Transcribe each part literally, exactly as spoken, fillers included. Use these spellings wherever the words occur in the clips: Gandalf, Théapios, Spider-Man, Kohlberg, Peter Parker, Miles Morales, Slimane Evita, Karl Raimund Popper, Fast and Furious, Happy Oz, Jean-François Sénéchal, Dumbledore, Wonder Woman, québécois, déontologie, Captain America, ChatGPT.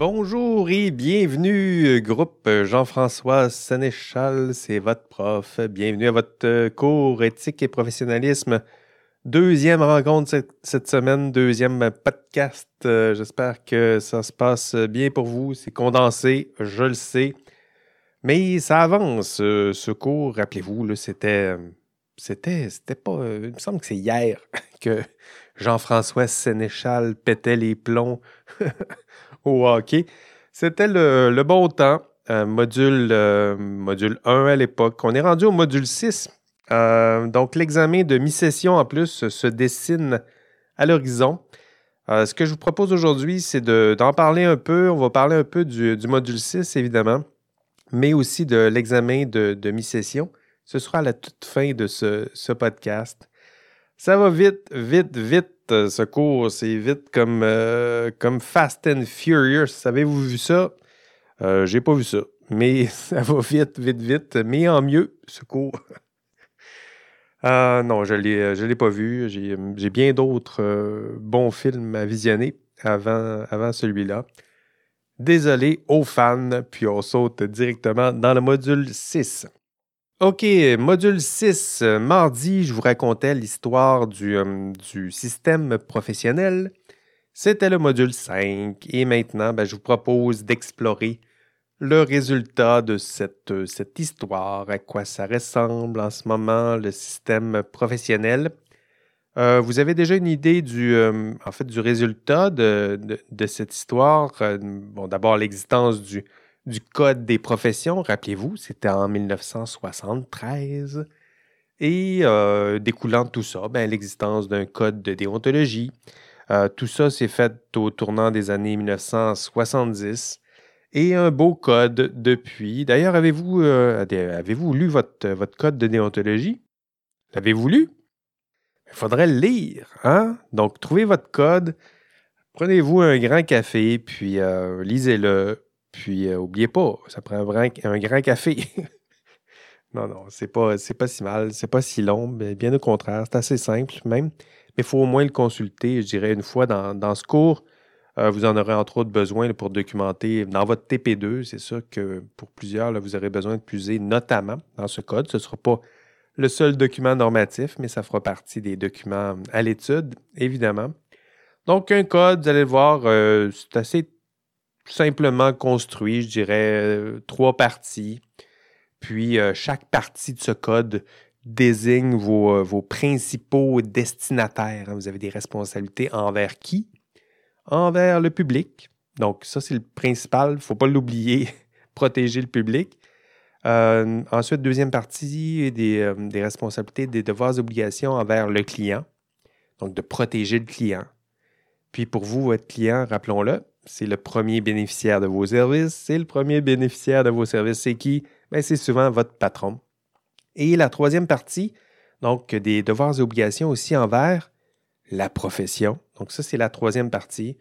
Bonjour et bienvenue, groupe Jean-François Sénéchal, c'est votre prof. Bienvenue à votre cours éthique et professionnalisme. Deuxième rencontre cette semaine, deuxième podcast. J'espère que ça se passe bien pour vous. C'est condensé, je le sais. Mais ça avance, ce cours. Rappelez-vous, là, c'était... C'était, c'était pas... Il me semble que c'est hier que Jean-François Sénéchal pétait les plombs au hockey. C'était le, le bon temps, euh, module, euh, module un à l'époque. On est rendu au module six. Euh, donc, l'examen de mi-session, en plus, se dessine à l'horizon. Euh, ce que je vous propose aujourd'hui, c'est de, d'en parler un peu. On va parler un peu du, du module six, évidemment, mais aussi de l'examen de, de mi-session. Ce sera à la toute fin de ce, ce podcast. Ça va vite, vite, vite, ce cours. C'est vite comme, euh, comme Fast and Furious. Avez-vous vu ça? Euh, j'ai pas vu ça. Mais ça va vite, vite, vite. Mais en mieux, ce cours. euh, non, je l'ai, je l'ai pas vu. J'ai, j'ai bien d'autres euh, bons films à visionner avant, avant celui-là. Désolé aux fans. Puis on saute directement dans le module six. OK, module six. Mardi, je vous racontais l'histoire du, euh, du système professionnel. C'était le module cinq. Et maintenant, ben, je vous propose d'explorer le résultat de cette, cette histoire, à quoi ça ressemble en ce moment, le système professionnel. Euh, vous avez déjà une idée du, euh, en fait, du résultat de, de, de cette histoire. Euh, bon, d'abord, l'existence du... du Code des professions, rappelez-vous, c'était en dix-neuf soixante-treize. Et euh, découlant de tout ça, ben, l'existence d'un code de déontologie. Euh, tout ça s'est fait au tournant des années dix-neuf soixante-dix. Et un beau code depuis. D'ailleurs, avez-vous, euh, avez-vous lu votre, votre code de déontologie? L'avez-vous lu? Il faudrait le lire, hein? Donc, trouvez votre code, prenez-vous un grand café, puis euh, lisez-le. Puis, euh, oubliez pas, ça prend un, un grand café. non, non, c'est pas, c'est pas si mal, c'est pas si long, mais bien au contraire, c'est assez simple même. Mais il faut au moins le consulter, je dirais, une fois dans, dans ce cours. Euh, vous en aurez entre autres besoin là, pour documenter dans votre T P deux. C'est sûr que pour plusieurs, là, vous aurez besoin de puiser notamment dans ce code. Ce ne sera pas le seul document normatif, mais ça fera partie des documents à l'étude, évidemment. Donc, un code, vous allez le voir, euh, c'est assez simplement construit, je dirais, euh, trois parties. Puis, euh, chaque partie de ce code désigne vos, euh, vos principaux destinataires. Hein. Vous avez des responsabilités envers qui? Envers le public. Donc, ça, c'est le principal. Il ne faut pas l'oublier. Protéger le public. Euh, ensuite, deuxième partie, des, euh, des responsabilités, des devoirs, obligations envers le client. Donc, de protéger le client. Puis, pour vous, votre client, rappelons-le, c'est le premier bénéficiaire de vos services. C'est le premier bénéficiaire de vos services. C'est qui? Ben, c'est souvent votre patron. Et la troisième partie, donc des devoirs et obligations aussi envers la profession. Donc ça, c'est la troisième partie.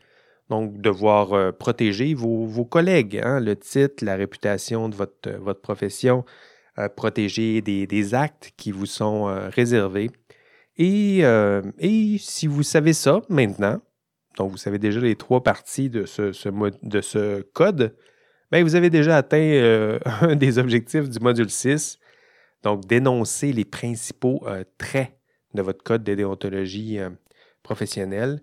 Donc, devoir euh, protéger vos, vos collègues. Hein? Le titre, la réputation de votre, votre profession. Euh, protéger des, des actes qui vous sont euh, réservés. Et, euh, et si vous savez ça maintenant, donc, vous savez déjà les trois parties de ce, ce, de ce code, bien, vous avez déjà atteint euh, un des objectifs du module six, donc d'énoncer les principaux euh, traits de votre code de déontologie euh, professionnelle.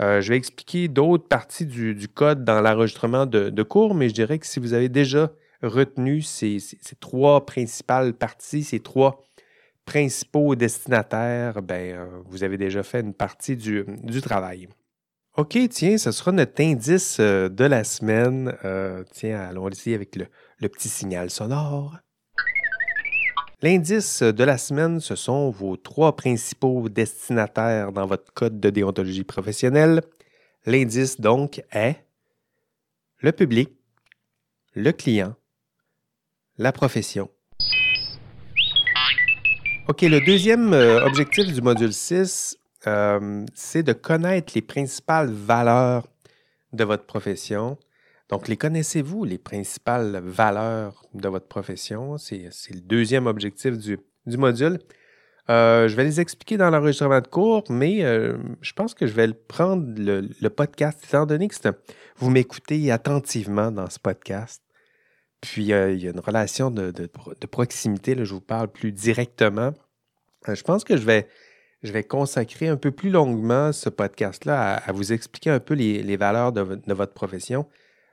Euh, je vais expliquer d'autres parties du, du code dans l'enregistrement de, de cours, mais je dirais que si vous avez déjà retenu ces, ces, ces trois principales parties, ces trois principaux destinataires, bien, euh, vous avez déjà fait une partie du, du travail. OK, tiens, ce sera notre indice euh, de la semaine. Euh, tiens, allons essayer avec le, le petit signal sonore. L'indice de la semaine, ce sont vos trois principaux destinataires dans votre code de déontologie professionnelle. L'indice, donc, est le public, le client, la profession. OK, le deuxième euh, objectif du module six... Euh, c'est de connaître les principales valeurs de votre profession. Donc, les connaissez-vous, les principales valeurs de votre profession? C'est, c'est le deuxième objectif du, du module. Euh, je vais les expliquer dans l'enregistrement de cours, mais euh, je pense que je vais prendre le, le podcast, étant donné que c'est un, vous m'écoutez attentivement dans ce podcast. Puis, euh, il y a une relation de, de, de proximité. Là, je vous parle plus directement. Euh, je pense que je vais, je vais consacrer un peu plus longuement ce podcast-là à, à vous expliquer un peu les, les valeurs de, de votre profession.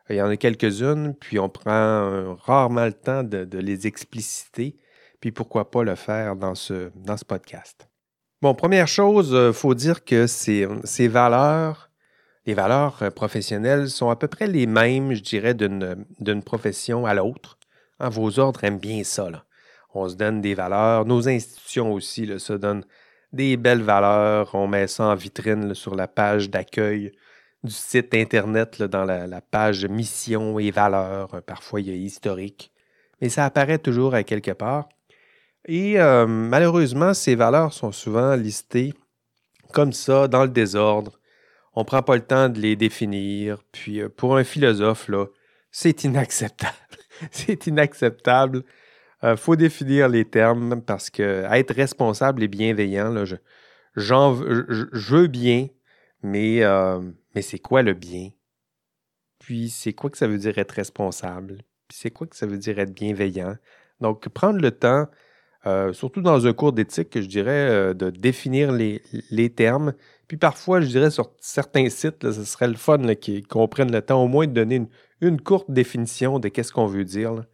Euh, il y en a quelques-unes, puis on prend euh, rarement le temps de, de les expliciter. Puis, pourquoi pas le faire dans ce, dans ce podcast. Bon, première chose, il euh, faut dire que ces, ces valeurs... Les valeurs professionnelles sont à peu près les mêmes, je dirais, d'une, d'une profession à l'autre. Hein, vos ordres aiment bien ça, là. On se donne des valeurs. Nos institutions aussi là, se donnent des belles valeurs. On met ça en vitrine là, sur la page d'accueil du site Internet, là, dans la, la page mission et valeurs. Parfois, il y a historique. Mais ça apparaît toujours à quelque part. Et euh, malheureusement, ces valeurs sont souvent listées comme ça, dans le désordre. On ne prend pas le temps de les définir. Puis pour un philosophe, là, c'est inacceptable. C'est inacceptable. Euh, faut définir les termes parce que être responsable et bienveillant, là, je, j'en, je, je veux bien, mais, euh, mais c'est quoi le bien? Puis c'est quoi que ça veut dire être responsable? Puis c'est quoi que ça veut dire être bienveillant? Donc prendre le temps, euh, surtout dans un cours d'éthique, je dirais, euh, de définir les, les termes. Puis parfois, je dirais, sur certains sites, là, ce serait le fun là, qu'on prenne le temps au moins de donner une, une courte définition de qu'est-ce qu'on veut dire. Là.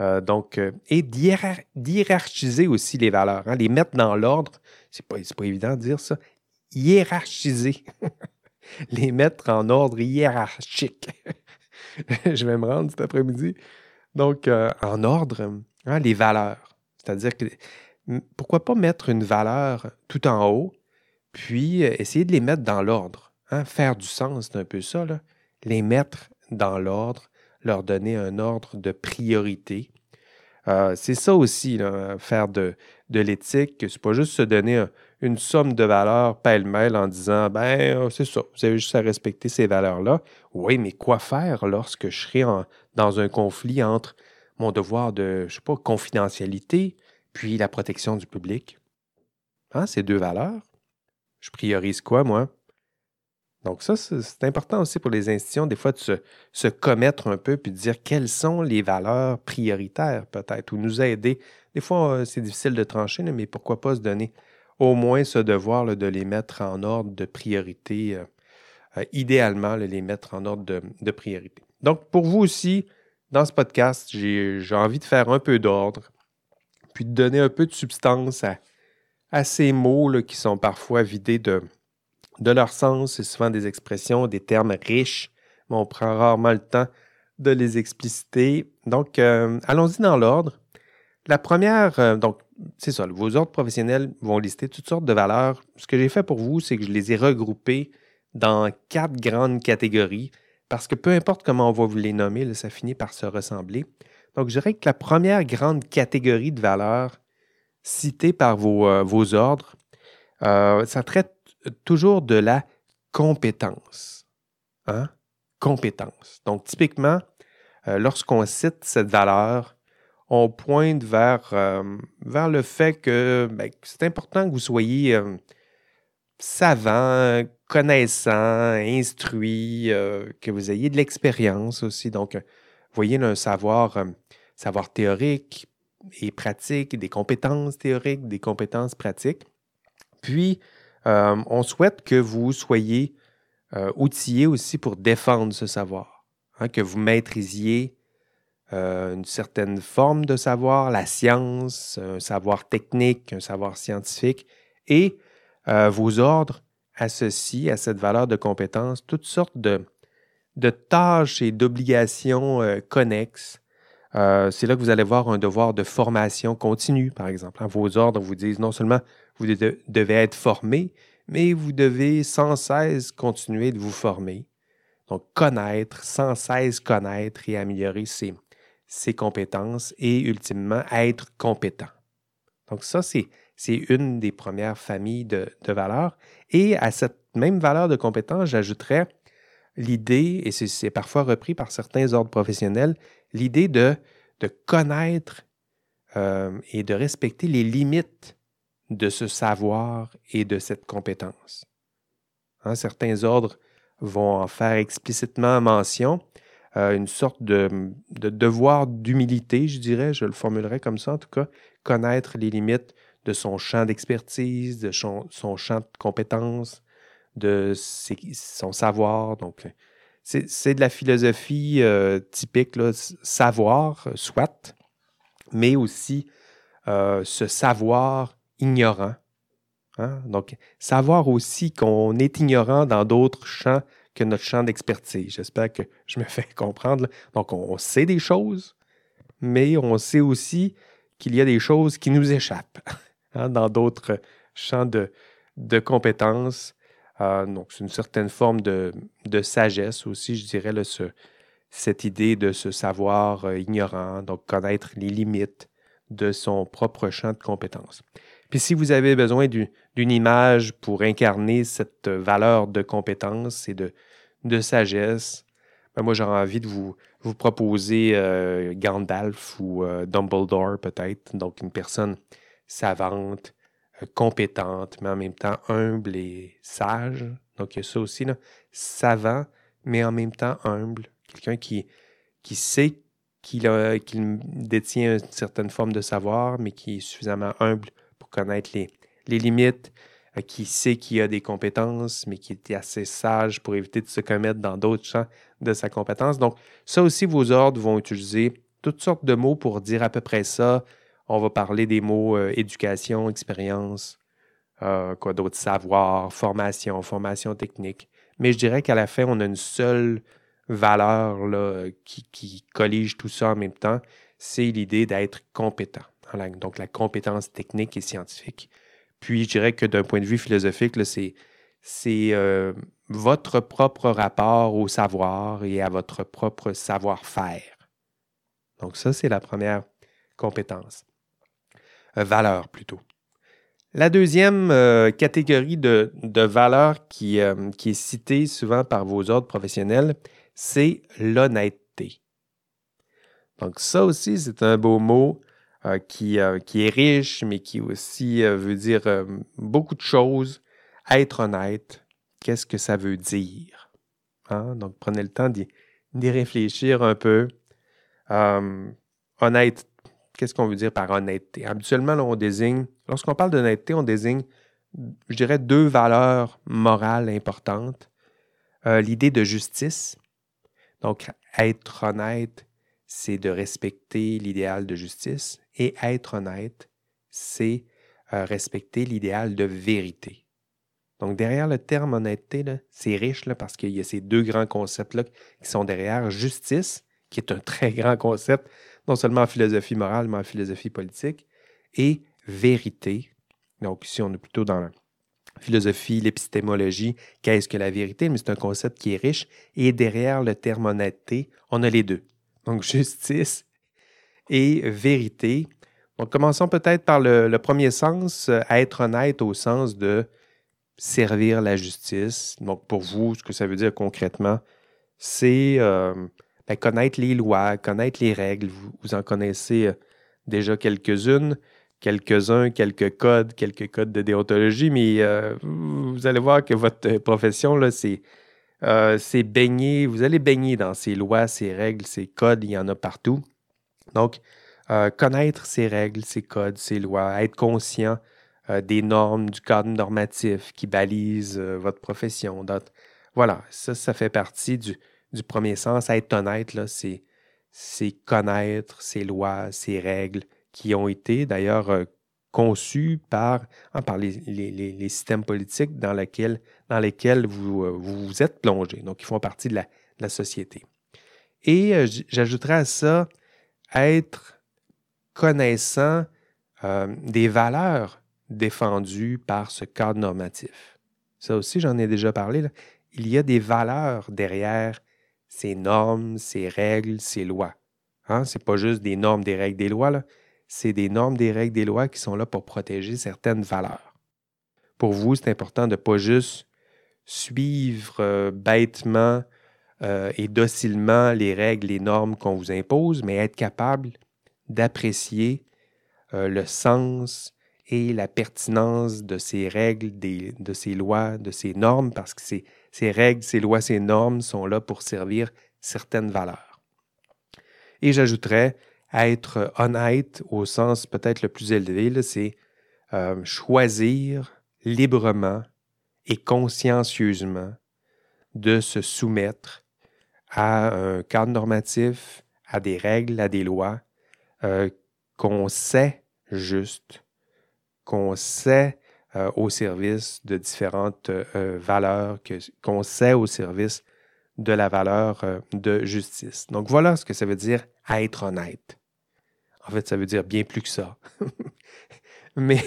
Euh, donc, euh, et d'hiérar- d'hiérarchiser aussi les valeurs, hein, les mettre dans l'ordre. C'est pas, c'est pas évident de dire ça. Hiérarchiser. Les mettre en ordre hiérarchique. Je vais me rendre cet après-midi. Donc, euh, en ordre, hein, les valeurs. C'est-à-dire que pourquoi pas mettre une valeur tout en haut, puis essayer de les mettre dans l'ordre. Hein? Faire du sens, c'est un peu ça, là. Les mettre dans l'ordre, leur donner un ordre de priorité. Euh, c'est ça aussi, là, faire de, de l'éthique. C'est pas juste se donner un, une somme de valeurs pêle-mêle en disant « ben c'est ça, vous avez juste à respecter ces valeurs-là. » Oui, mais quoi faire lorsque je serai en, dans un conflit entre mon devoir de, je sais pas, confidentialité, puis la protection du public? Hein? Ces deux valeurs. Je priorise quoi, moi? Donc ça, c'est, c'est important aussi pour les institutions, des fois, de se, se commettre un peu puis de dire quelles sont les valeurs prioritaires, peut-être, ou nous aider. Des fois, c'est difficile de trancher, mais pourquoi pas se donner au moins ce devoir là, de les mettre en ordre de priorité, euh, euh, idéalement, là, les mettre en ordre de, de priorité. Donc, pour vous aussi, dans ce podcast, j'ai, j'ai envie de faire un peu d'ordre puis de donner un peu de substance à à ces mots là, qui sont parfois vidés de, de leur sens. C'est souvent des expressions, des termes riches, mais on prend rarement le temps de les expliciter. Donc, euh, allons-y dans l'ordre. La première, euh, donc, c'est ça, vos ordres professionnels vont lister toutes sortes de valeurs. Ce que j'ai fait pour vous, c'est que je les ai regroupées dans quatre grandes catégories, parce que peu importe comment on va vous les nommer, là, ça finit par se ressembler. Donc, je dirais que la première grande catégorie de valeurs cité par vos, euh, vos ordres, euh, ça traite toujours de la compétence. Hein? Compétence. Donc, typiquement, euh, lorsqu'on cite cette valeur, on pointe vers, euh, vers le fait que ben, c'est important que vous soyez euh, savant, connaissant, instruit, euh, que vous ayez de l'expérience aussi. Donc, vous voyez un savoir, euh, savoir théorique, et pratiques, des compétences théoriques, des compétences pratiques. Puis, euh, on souhaite que vous soyez euh, outillés aussi pour défendre ce savoir, hein, que vous maîtrisiez euh, une certaine forme de savoir, la science, un savoir technique, un savoir scientifique, et euh, vos ordres associent à cette valeur de compétence toutes sortes de, de tâches et d'obligations euh, connexes. Euh, c'est là que vous allez voir un devoir de formation continue, par exemple. Hein, vos ordres vous disent non seulement vous de- devez être formé, mais vous devez sans cesse continuer de vous former. Donc, connaître, sans cesse connaître et améliorer ses, ses compétences et, ultimement, être compétent. Donc, ça, c'est, c'est une des premières familles de, de valeurs. Et à cette même valeur de compétence, j'ajouterais l'idée, et c'est, c'est parfois repris par certains ordres professionnels, l'idée de, de connaître euh, et de respecter les limites de ce savoir et de cette compétence. Hein, certains ordres vont en faire explicitement mention, euh, une sorte de, de devoir d'humilité, je dirais, je le formulerais comme ça en tout cas, connaître les limites de son champ d'expertise, de son, son champ de compétences, de ses, son savoir. Donc, c'est, c'est de la philosophie euh, typique, là, savoir, soit, mais aussi euh, ce savoir ignorant. Hein? Donc, savoir aussi qu'on est ignorant dans d'autres champs que notre champ d'expertise. J'espère que je me fais comprendre. Là. Donc, on sait des choses, mais on sait aussi qu'il y a des choses qui nous échappent hein, dans d'autres champs de, de compétences. Euh, donc, c'est une certaine forme de, de sagesse aussi, je dirais, là, ce, cette idée de ce savoir euh, ignorant, donc connaître les limites de son propre champ de compétences. Puis si vous avez besoin du, d'une image pour incarner cette valeur de compétence et de, de sagesse, ben moi j'aurais envie de vous, vous proposer euh, Gandalf ou euh, Dumbledore peut-être, donc une personne savante, euh, compétente, mais en même temps humble et sage. Donc il y a ça aussi, là, savant, mais en même temps humble. Quelqu'un qui, qui sait qu'il, a, qu'il détient une certaine forme de savoir, mais qui est suffisamment humble connaître les, les limites, euh, qui sait qu'il a des compétences, mais qui est assez sage pour éviter de se commettre dans d'autres champs de sa compétence. Donc, ça aussi, vos ordres vont utiliser toutes sortes de mots pour dire à peu près ça. On va parler des mots euh, éducation, expérience, euh, quoi d'autre, savoir, formation, formation technique. Mais je dirais qu'à la fin, on a une seule valeur là, qui, qui collige tout ça en même temps, c'est l'idée d'être compétent. Donc, la compétence technique et scientifique. Puis, je dirais que d'un point de vue philosophique, là, c'est, c'est euh, votre propre rapport au savoir et à votre propre savoir-faire. Donc, ça, c'est la première compétence. Euh, valeur, plutôt. La deuxième euh, catégorie de, de valeur qui, euh, qui est citée souvent par vos ordres professionnels, c'est l'honnêteté. Donc, ça aussi, c'est un beau mot. Euh, qui, euh, qui est riche, mais qui aussi euh, veut dire euh, beaucoup de choses. Être honnête, qu'est-ce que ça veut dire? Hein? Donc, prenez le temps d'y, d'y réfléchir un peu. Euh, honnête, qu'est-ce qu'on veut dire par honnêteté? Habituellement, là, on désigne, lorsqu'on parle d'honnêteté, on désigne, je dirais, deux valeurs morales importantes. Euh, l'idée de justice, donc être honnête, c'est de respecter l'idéal de justice et être honnête, c'est euh, respecter l'idéal de vérité. Donc, derrière le terme honnêteté, là, c'est riche là, parce qu'il y a ces deux grands concepts-là qui sont derrière. Justice, qui est un très grand concept, non seulement en philosophie morale, mais en philosophie politique, et vérité. Donc, ici, on est plutôt dans la philosophie, l'épistémologie, qu'est-ce que la vérité, mais c'est un concept qui est riche. Et derrière le terme honnêteté, on a les deux. Donc, justice et vérité. Donc, commençons peut-être par le, le premier sens, euh, être honnête au sens de servir la justice. Donc, pour vous, ce que ça veut dire concrètement, c'est euh, ben, connaître les lois, connaître les règles. Vous, vous en connaissez euh, déjà quelques-unes, quelques-uns, quelques codes, quelques codes de déontologie, mais euh, vous allez voir que votre profession, là, c'est... Euh, c'est baigner, vous allez baigner dans ces lois, ces règles, ces codes, il y en a partout. Donc, euh, connaître ces règles, ces codes, ces lois, être conscient euh, des normes, du cadre normatif qui balise euh, votre profession. Donc, voilà, ça, ça fait partie du, du premier sens. Être honnête, là, c'est, c'est connaître ces lois, ces règles qui ont été d'ailleurs euh, conçues par, hein, par les, les, les, les systèmes politiques dans lesquels dans lesquels vous, vous vous êtes plongé. Donc, ils font partie de la, de la société. Et euh, j'ajouterais à ça être connaissant euh, des valeurs défendues par ce cadre normatif. Ça aussi, j'en ai déjà parlé. Là. Il y a des valeurs derrière ces normes, ces règles, ces lois. Hein? Ce n'est pas juste des normes, des règles, des lois. Là. C'est des normes, des règles, des lois qui sont là pour protéger certaines valeurs. Pour vous, c'est important de ne pas juste suivre euh, bêtement euh, et docilement les règles, les normes qu'on vous impose, mais être capable d'apprécier euh, le sens et la pertinence de ces règles, des, de ces lois, de ces normes, parce que ces, ces règles, ces lois, ces normes sont là pour servir certaines valeurs. Et j'ajouterais à être honnête au sens peut-être le plus élevé, là, c'est euh, choisir librement et consciencieusement de se soumettre à un cadre normatif, à des règles, à des lois euh, qu'on sait justes, qu'on sait euh, au service de différentes euh, valeurs, que, qu'on sait au service de la valeur euh, de justice. Donc voilà ce que ça veut dire à être honnête. En fait, ça veut dire bien plus que ça. mais,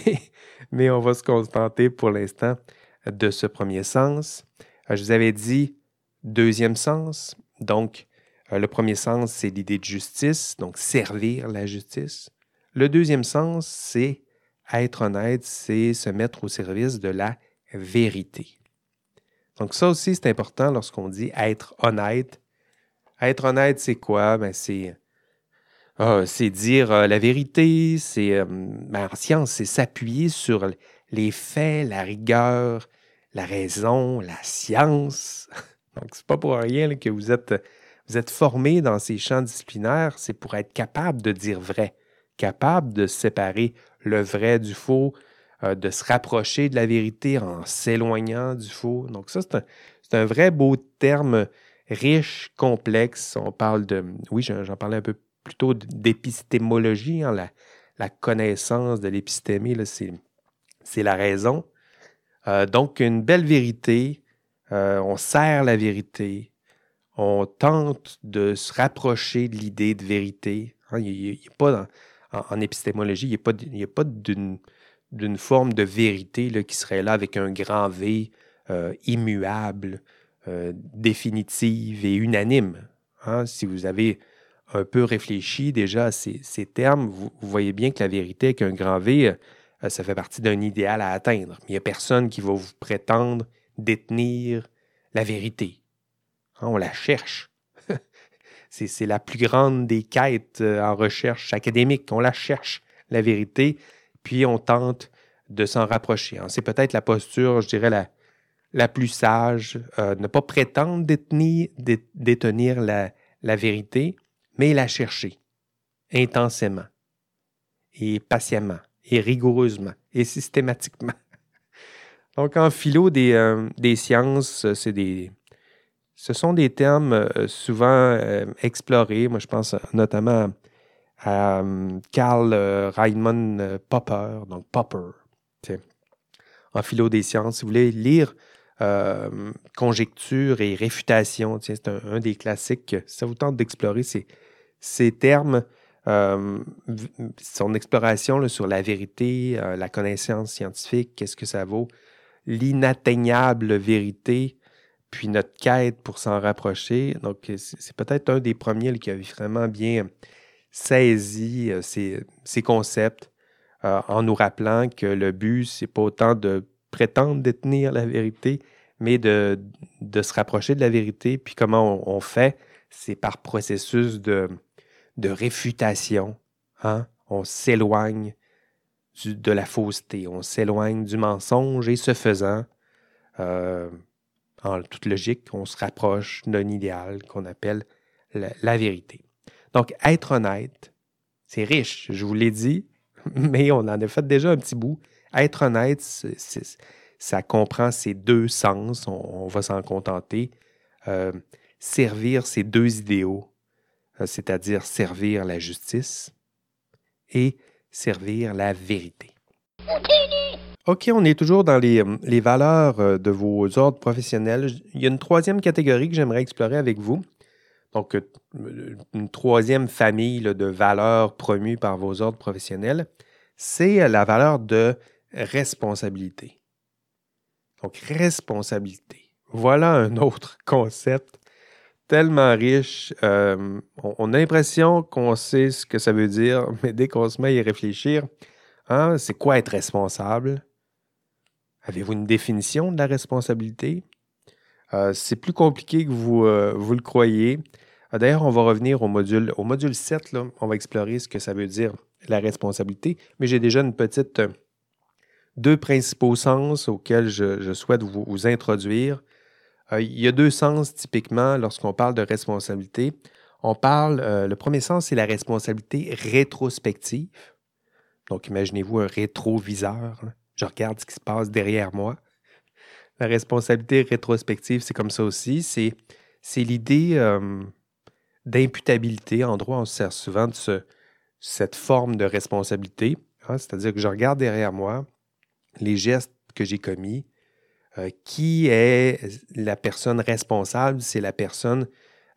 mais on va se contenter pour l'instant de ce premier sens. Je vous avais dit deuxième sens. Donc, euh, le premier sens, c'est l'idée de justice, donc servir la justice. Le deuxième sens, c'est être honnête, c'est se mettre au service de la vérité. Donc, ça aussi, c'est important lorsqu'on dit être honnête. Être honnête, c'est quoi? Ben, c'est, euh, c'est dire euh, la vérité, c'est, euh, ben, en science, c'est s'appuyer sur les faits, la rigueur, la raison, la science. Donc, c'est pas pour rien là, que vous êtes, vous êtes formé dans ces champs disciplinaires. C'est pour être capable de dire vrai, capable de séparer le vrai du faux, euh, de se rapprocher de la vérité en s'éloignant du faux. Donc, ça, c'est un, c'est un vrai beau terme riche, complexe. On parle de, oui, j'en, j'en parlais un peu plus tôt, d'épistémologie, hein, la, la connaissance de l'épistémie, là, c'est, c'est la raison. Euh, donc, une belle vérité, euh, on sert la vérité, on tente de se rapprocher de l'idée de vérité. Hein, il, il, il est pas dans, en, en épistémologie, il n'est pas, il est pas d'une, d'une forme de vérité là, qui serait là avec un grand V euh, immuable, euh, définitive et unanime. Hein, si vous avez un peu réfléchi déjà à ces, ces termes, vous, vous voyez bien que la vérité avec un grand V... Euh, ça fait partie d'un idéal à atteindre. Il n'y a personne qui va vous prétendre détenir la vérité. Hein, on la cherche. c'est, c'est la plus grande des quêtes en recherche académique. On la cherche, la vérité, puis on tente de s'en rapprocher. Hein, c'est peut-être la posture, je dirais, la, la plus sage. Euh, ne pas prétendre détenir, dé, détenir la, la vérité, mais la chercher intensément et patiemment. Et rigoureusement, et systématiquement. Donc, en philo des, euh, des sciences, c'est des, ce sont des termes euh, souvent euh, explorés. Moi, je pense notamment à, à um, Karl euh, Raimund Popper, donc Popper. T'sais. En philo des sciences, si vous voulez lire euh, Conjecture et Réfutation, c'est un, un des classiques. Ça vous tente d'explorer ces, ces termes. Euh, son exploration là, sur la vérité, euh, la connaissance scientifique, qu'est-ce que ça vaut, l'inatteignable vérité, puis notre quête pour s'en rapprocher. Donc, c'est peut-être un des premiers là, qui a vraiment bien saisi euh, ces, ces concepts euh, en nous rappelant que le but, c'est pas autant de prétendre détenir la vérité, mais de, de se rapprocher de la vérité. Puis comment on, on fait? C'est par processus de... de réfutation, hein? On s'éloigne du, de la fausseté, on s'éloigne du mensonge et ce faisant, euh, en toute logique, on se rapproche d'un idéal qu'on appelle la, la vérité. Donc, être honnête, c'est riche, je vous l'ai dit, mais on en a fait déjà un petit bout. Être honnête, c'est, c'est, ça comprend ces deux sens, on, on va s'en contenter. Euh, servir ces deux idéaux, c'est-à-dire servir la justice et servir la vérité. OK, on est toujours dans les, les valeurs de vos ordres professionnels. Il y a une troisième catégorie que j'aimerais explorer avec vous. Donc, une troisième famille là, de valeurs promues par vos ordres professionnels, c'est la valeur de responsabilité. Donc, responsabilité. Voilà un autre concept tellement riche, euh, on a l'impression qu'on sait ce que ça veut dire, mais dès qu'on se met à y réfléchir, hein, c'est quoi être responsable? Avez-vous une définition de la responsabilité? Euh, c'est plus compliqué que vous, euh, vous le croyez. D'ailleurs, on va revenir au module, au module sept, là, on va explorer ce que ça veut dire la responsabilité, mais j'ai déjà une petite, deux principaux sens auxquels je, je souhaite vous, vous introduire. Euh, il y a deux sens typiquement lorsqu'on parle de responsabilité. On parle, euh, le premier sens, c'est la responsabilité rétrospective. Donc, imaginez-vous un rétroviseur. Hein. Je regarde ce qui se passe derrière moi. La responsabilité rétrospective, c'est comme ça aussi. C'est, c'est l'idée euh, d'imputabilité. En droit, on se sert souvent de ce, cette forme de responsabilité. Hein, c'est-à-dire que je regarde derrière moi les gestes que j'ai commis. Euh, qui est la personne responsable? C'est la personne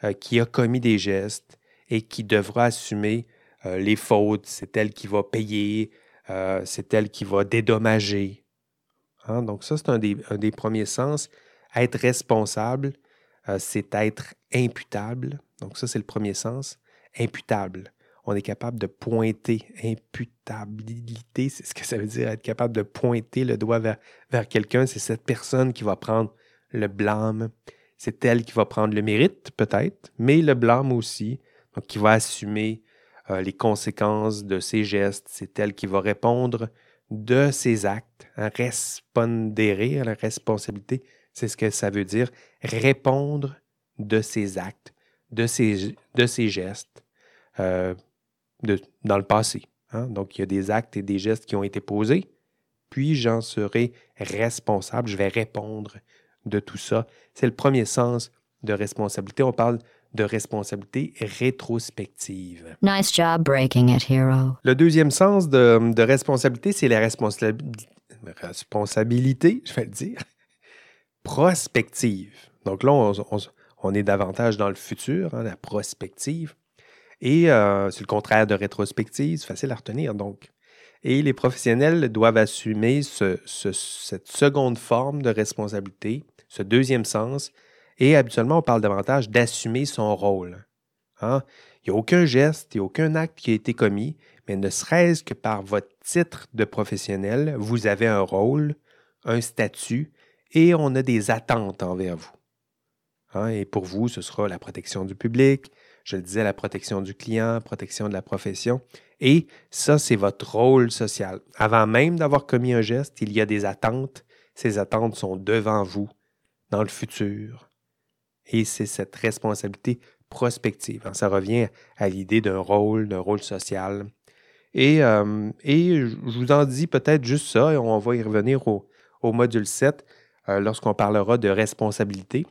euh, qui a commis des gestes et qui devra assumer euh, les fautes. C'est elle qui va payer, euh, c'est elle qui va dédommager. Hein? Donc ça, c'est un des, un des premiers sens. Être responsable, euh, c'est être imputable. Donc ça, c'est le premier sens. Imputable. On est capable de pointer. Imputabilité, c'est ce que ça veut dire, être capable de pointer le doigt vers, vers quelqu'un. C'est cette personne qui va prendre le blâme. C'est elle qui va prendre le mérite, peut-être, mais le blâme aussi. Donc, qui va assumer euh, les conséquences de ses gestes. C'est elle qui va répondre de ses actes. Hein, respondere, la responsabilité, c'est ce que ça veut dire. Répondre de ses actes, de ses, de ses gestes. Euh, De, dans le passé. Hein? Donc, il y a des actes et des gestes qui ont été posés, puis j'en serai responsable, je vais répondre de tout ça. C'est le premier sens de responsabilité. On parle de responsabilité rétrospective. Nice job breaking it, hero. Le deuxième sens de, de responsabilité, c'est la responsa- responsabilité, je vais le dire, prospective. Donc là, on, on, on est davantage dans le futur, hein, la prospective. Et euh, c'est le contraire de rétrospective, c'est facile à retenir donc. Et les professionnels doivent assumer ce, ce, cette seconde forme de responsabilité, ce deuxième sens, et habituellement on parle davantage d'assumer son rôle. Hein? Il n'y a aucun geste, il n'y a aucun acte qui a été commis, mais ne serait-ce que par votre titre de professionnel, vous avez un rôle, un statut, et on a des attentes envers vous. Hein? Et pour vous, ce sera la protection du public, je le disais, la protection du client, protection de la profession. Et ça, c'est votre rôle social. Avant même d'avoir commis un geste, il y a des attentes. Ces attentes sont devant vous, dans le futur. Et c'est cette responsabilité prospective. Ça revient à l'idée d'un rôle, d'un rôle social. Et, euh, et je vous en dis peut-être juste ça, et on va y revenir au, au module sept, euh, lorsqu'on parlera de responsabilité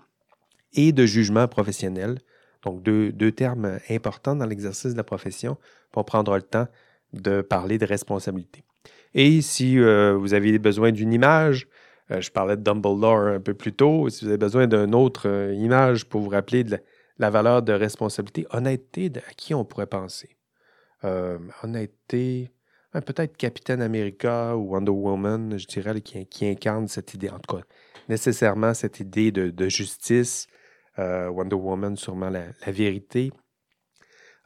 et de jugement professionnel. Donc, deux, deux termes importants dans l'exercice de la profession. On prendra le temps de parler de responsabilité. Et si euh, vous avez besoin d'une image, euh, je parlais de Dumbledore un peu plus tôt, si vous avez besoin d'une autre euh, image pour vous rappeler de la, la valeur de responsabilité, honnêteté, à qui on pourrait penser? Euh, honnêteté, hein, peut-être Captain America ou Wonder Woman, je dirais, qui, qui incarne cette idée, en tout cas, nécessairement cette idée de, de justice, Euh, Wonder Woman, sûrement la, la vérité.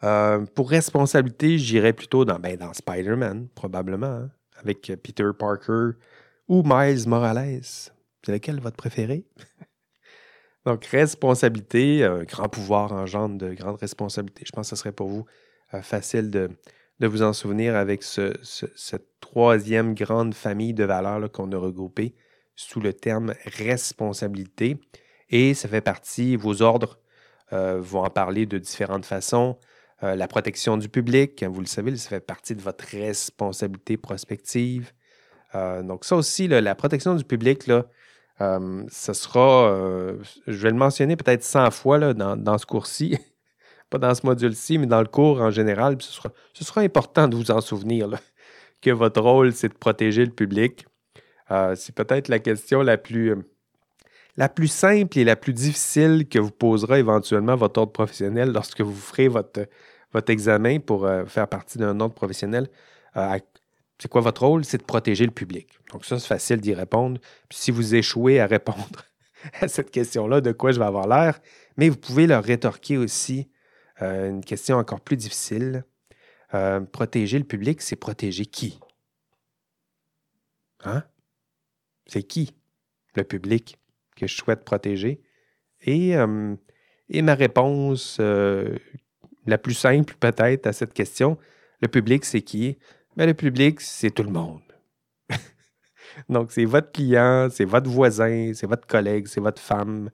Euh, pour responsabilité, j'irais plutôt dans, ben, dans Spider-Man, probablement, hein, avec Peter Parker ou Miles Morales. C'est lequel votre préféré? Donc, responsabilité, euh, grand pouvoir engendre de grandes responsabilités. Je pense que ce serait pour vous euh, facile de, de vous en souvenir avec ce, ce, cette troisième grande famille de valeurs là, qu'on a regroupée sous le terme responsabilité. Et ça fait partie, vos ordres euh, vont en parler de différentes façons. Euh, la protection du public, hein, vous le savez, ça fait partie de votre responsabilité prospective. Euh, donc ça aussi, là, la protection du public, là, euh, ça sera, euh, je vais le mentionner peut-être cent fois là, dans, dans ce cours-ci, pas dans ce module-ci, mais dans le cours en général. Ce sera, ce sera important de vous en souvenir là, que votre rôle, c'est de protéger le public. Euh, c'est peut-être la question la plus... Euh, La plus simple et la plus difficile que vous posera éventuellement votre ordre professionnel lorsque vous ferez votre, votre examen pour euh, faire partie d'un ordre professionnel, euh, c'est quoi votre rôle? C'est de protéger le public. Donc ça, c'est facile d'y répondre. Puis si vous échouez à répondre à cette question-là, de quoi je vais avoir l'air? Mais vous pouvez leur rétorquer aussi euh, une question encore plus difficile. Euh, protéger le public, c'est protéger qui? Hein? C'est qui? Le public que je souhaite protéger. Et, euh, et ma réponse euh, la plus simple peut-être à cette question, le public c'est qui? Ben, le public c'est tout le monde. Donc, c'est votre client, c'est votre voisin, c'est votre collègue, c'est votre femme,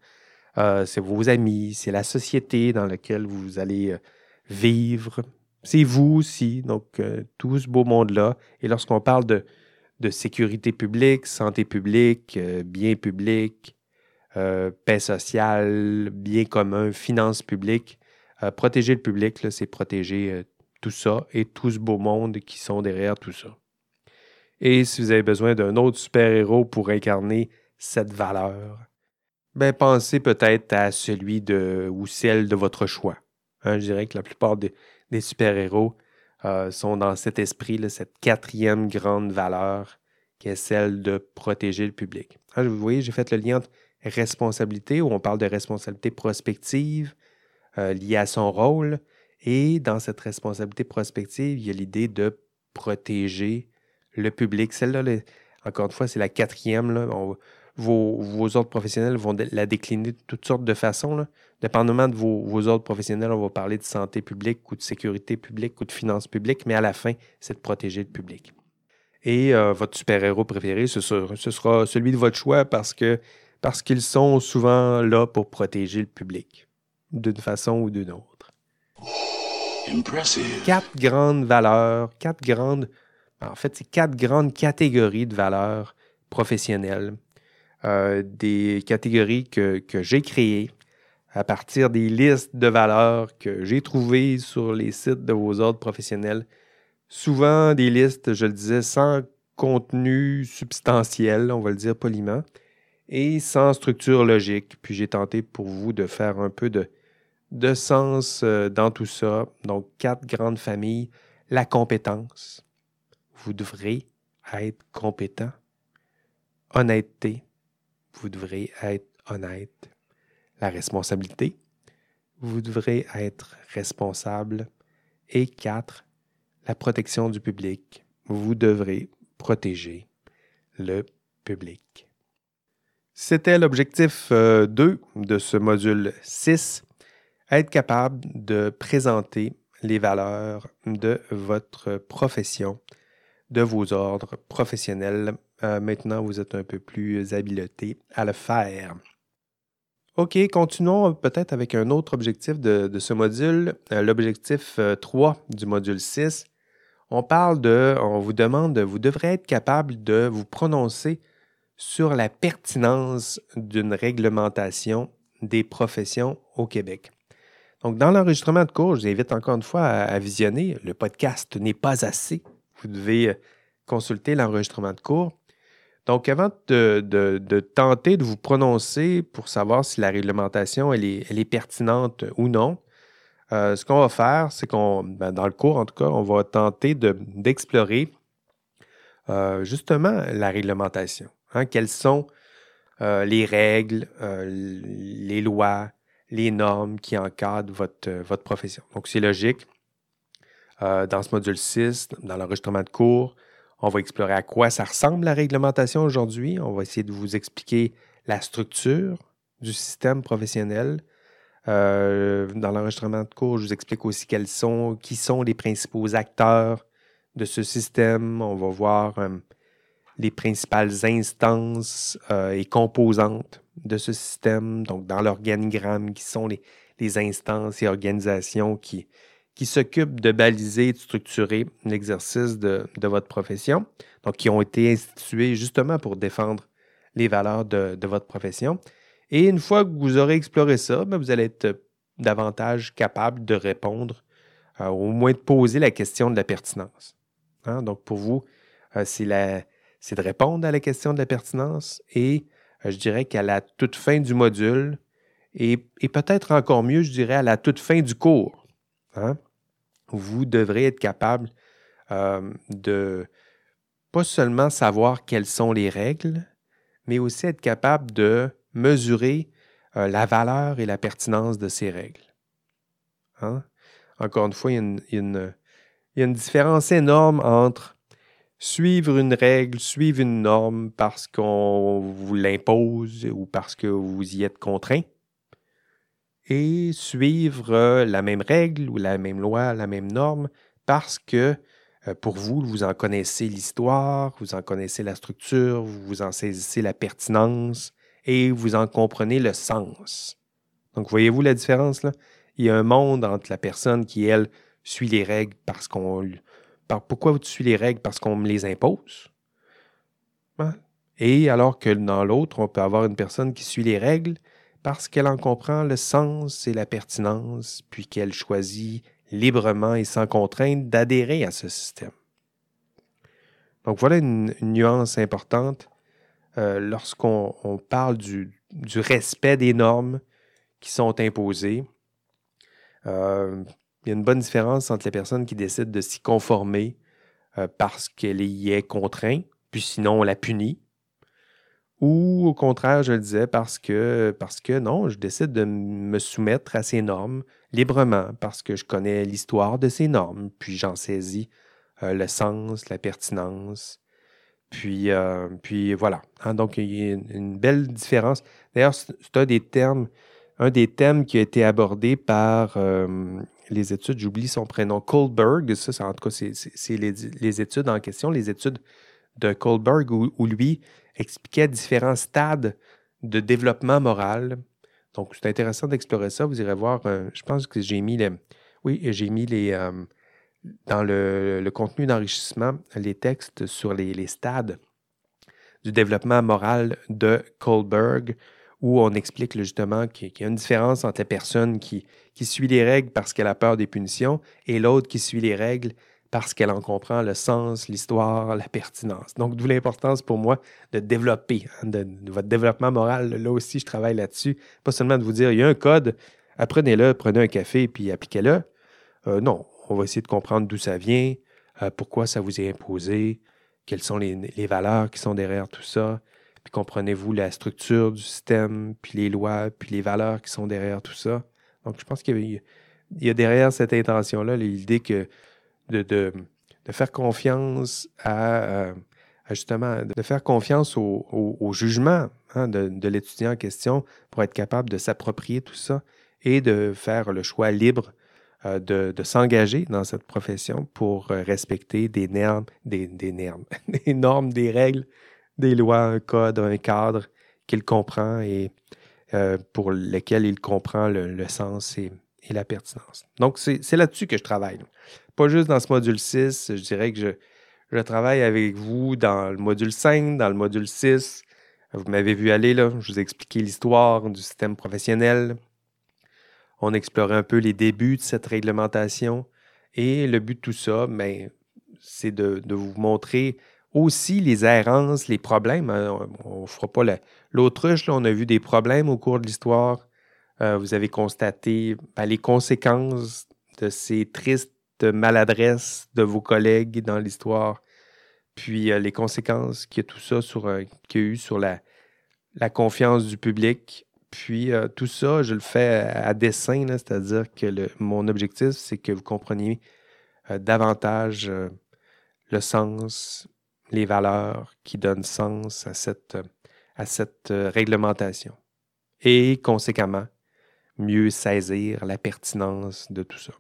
euh, c'est vos amis, c'est la société dans laquelle vous allez vivre. C'est vous aussi, donc euh, tout ce beau monde-là. Et lorsqu'on parle de, de sécurité publique, santé publique, euh, biens publics, euh, paix sociale, biens communs, finances publiques, euh, protéger le public, là, c'est protéger euh, tout ça et tout ce beau monde qui sont derrière tout ça. Et si vous avez besoin d'un autre super-héros pour incarner cette valeur, ben pensez peut-être à celui de ou celle de votre choix. Hein, je dirais que la plupart des, des super-héros euh, sont dans cet esprit, là, cette quatrième grande valeur qui est celle de protéger le public. Hein, vous voyez, j'ai fait le lien entre responsabilité, où on parle de responsabilité prospective euh, liée à son rôle, et dans cette responsabilité prospective, il y a l'idée de protéger le public. Celle-là, là, encore une fois, c'est la quatrième. Là, on, vos, vos autres professionnels vont la décliner de toutes sortes de façons, là. Dépendamment de vos, vos autres professionnels, on va parler de santé publique ou de sécurité publique ou de finances publiques, mais à la fin, c'est de protéger le public. Et euh, votre super-héros préféré, ce sera, ce sera celui de votre choix parce que, parce qu'ils sont souvent là pour protéger le public, d'une façon ou d'une autre. Impressive. Quatre grandes valeurs, quatre grandes... En fait, c'est quatre grandes catégories de valeurs professionnelles, euh, des catégories que, que j'ai créées à partir des listes de valeurs que j'ai trouvées sur les sites de vos ordres professionnels. Souvent, des listes, je le disais, sans contenu substantiel, on va le dire poliment, et sans structure logique. Puis j'ai tenté pour vous de faire un peu de, de sens dans tout ça. Donc, quatre grandes familles. La compétence. Vous devrez être compétent. Honnêteté. Vous devrez être honnête. La responsabilité. Vous devrez être responsable. Et quatre, la protection du public. Vous devrez protéger le public. C'était l'objectif euh, deux de ce module six. Être capable de présenter les valeurs de votre profession, de vos ordres professionnels. Euh, maintenant, vous êtes un peu plus habilité à le faire. OK, continuons peut-être avec un autre objectif de, de ce module, euh, l'objectif euh, trois du module six. On parle de, on vous demande, vous devrez être capable de vous prononcer sur la pertinence d'une réglementation des professions au Québec. Donc, dans l'enregistrement de cours, je vous invite encore une fois à, à visionner. Le podcast n'est pas assez. Vous devez consulter l'enregistrement de cours. Donc, avant de, de, de tenter de vous prononcer pour savoir si la réglementation elle est, elle est pertinente ou non, euh, ce qu'on va faire, c'est qu'on, ben dans le cours en tout cas, on va tenter de, d'explorer euh, justement la réglementation. Hein, quelles sont euh, les règles, euh, les lois, les normes qui encadrent votre, votre profession. Donc, c'est logique. Euh, dans ce module six, dans l'enregistrement de cours, on va explorer à quoi ça ressemble la réglementation aujourd'hui. On va essayer de vous expliquer la structure du système professionnel. Euh, dans l'enregistrement de cours, je vous explique aussi quels sont, qui sont les principaux acteurs de ce système. On va voir euh, les principales instances euh, et composantes de ce système. Donc, dans l'organigramme, qui sont les, les instances et organisations qui qui s'occupent de baliser et de structurer l'exercice de, de votre profession, donc qui ont été institués justement pour défendre les valeurs de, de votre profession. Et une fois que vous aurez exploré ça, bien, vous allez être davantage capable de répondre, euh, au moins de poser la question de la pertinence. Hein? Donc pour vous, euh, c'est, la, c'est de répondre à la question de la pertinence et euh, je dirais qu'à la toute fin du module et, et peut-être encore mieux, je dirais à la toute fin du cours, hein? Vous devrez être capable euh, de pas seulement savoir quelles sont les règles, mais aussi être capable de mesurer euh, la valeur et la pertinence de ces règles. Hein? Encore une fois, il y a une, une, il y a une différence énorme entre suivre une règle, suivre une norme parce qu'on vous l'impose ou parce que vous y êtes contraint, et suivre euh, la même règle ou la même loi, la même norme, parce que euh, pour vous, vous en connaissez l'histoire, vous en connaissez la structure, vous en saisissez la pertinence et vous en comprenez le sens. Donc, voyez-vous la différence, là? Il y a un monde entre la personne qui, elle, suit les règles parce qu'on... Par, pourquoi tu suis les règles? Parce qu'on me les impose. Hein? Et alors que dans l'autre, on peut avoir une personne qui suit les règles parce qu'elle en comprend le sens et la pertinence, puis qu'elle choisit librement et sans contrainte d'adhérer à ce système. Donc voilà une, une nuance importante euh, lorsqu'on on parle du, du respect des normes qui sont imposées. Euh, il y a une bonne différence entre les personnes qui décident de s'y conformer euh, parce qu'elle y est contrainte, puis sinon on la punit, ou au contraire, je le disais, parce que, parce que non, je décide de me soumettre à ces normes librement, parce que je connais l'histoire de ces normes, puis j'en saisis euh, le sens, la pertinence, puis, euh, puis voilà. Hein, donc, il y a une belle différence. D'ailleurs, c'est un des termes, un des thèmes qui a été abordé par euh, les études, j'oublie son prénom, Kohlberg, ça, ça en tout cas, c'est, c'est, c'est les, les études en question, les études de Kohlberg, où, où lui expliquait différents stades de développement moral. Donc, c'est intéressant d'explorer ça. Vous irez voir, euh, je pense que j'ai mis les... Oui, j'ai mis les... Euh, dans le, le contenu d'enrichissement, les textes sur les, les stades du développement moral de Kohlberg, où on explique là, justement qu'il y a une différence entre la personne qui, qui suit les règles parce qu'elle a peur des punitions et l'autre qui suit les règles parce qu'elle en comprend le sens, l'histoire, la pertinence. Donc, d'où l'importance pour moi de développer, hein, de, de votre développement moral. Là aussi, je travaille là-dessus. Pas seulement de vous dire, il y a un code, apprenez-le, prenez un café, puis appliquez-le. Euh, non, on va essayer de comprendre d'où ça vient, euh, pourquoi ça vous est imposé, quelles sont les, les valeurs qui sont derrière tout ça, puis comprenez-vous la structure du système, puis les lois, puis les valeurs qui sont derrière tout ça. Donc, je pense qu'il y a, il y a derrière cette intention-là l'idée que De, de, de faire confiance à, à justement, de faire confiance au, au, au jugement hein, de, de l'étudiant en question pour être capable de s'approprier tout ça et de faire le choix libre euh, de, de s'engager dans cette profession pour euh, respecter des normes, des, des, normes, des normes, des règles, des lois, un code, un cadre qu'il comprend et euh, pour lequel il comprend le, le sens et, et la pertinence. Donc, c'est, c'est là-dessus que je travaille. Là. Pas juste dans ce module six, je dirais que je, je travaille avec vous dans le module cinq, dans le module six. Vous m'avez vu aller, là, je vous ai expliqué l'histoire du système professionnel. On explorait un peu les débuts de cette réglementation. Et le but de tout ça, bien, c'est de, de vous montrer aussi les errances, les problèmes. On ne fera pas la, l'autruche, là, on a vu des problèmes au cours de l'histoire. Euh, vous avez constaté bien, les conséquences de ces tristes de maladresse de vos collègues dans l'histoire, puis euh, les conséquences qu'il y a tout ça sur, euh, qu'il y a eu sur la, la confiance du public. Puis euh, tout ça, je le fais à, à dessein, là, c'est-à-dire que le, mon objectif, c'est que vous compreniez euh, davantage euh, le sens, les valeurs qui donnent sens à cette, à cette euh, réglementation. Et conséquemment, mieux saisir la pertinence de tout ça.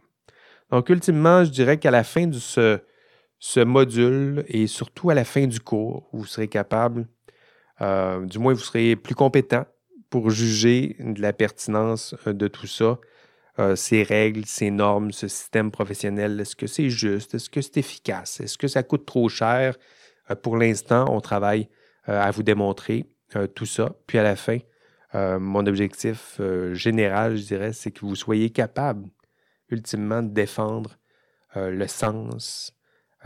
Donc, ultimement, je dirais qu'à la fin de ce, ce module et surtout à la fin du cours, vous serez capable, euh, du moins vous serez plus compétent pour juger de la pertinence de tout ça, euh, ces règles, ces normes, ce système professionnel. Est-ce que c'est juste? Est-ce que c'est efficace? Est-ce que ça coûte trop cher? Euh, pour l'instant, on travaille euh, à vous démontrer euh, tout ça. Puis à la fin, euh, mon objectif euh, général, je dirais, c'est que vous soyez capable ultimement de défendre euh, le sens,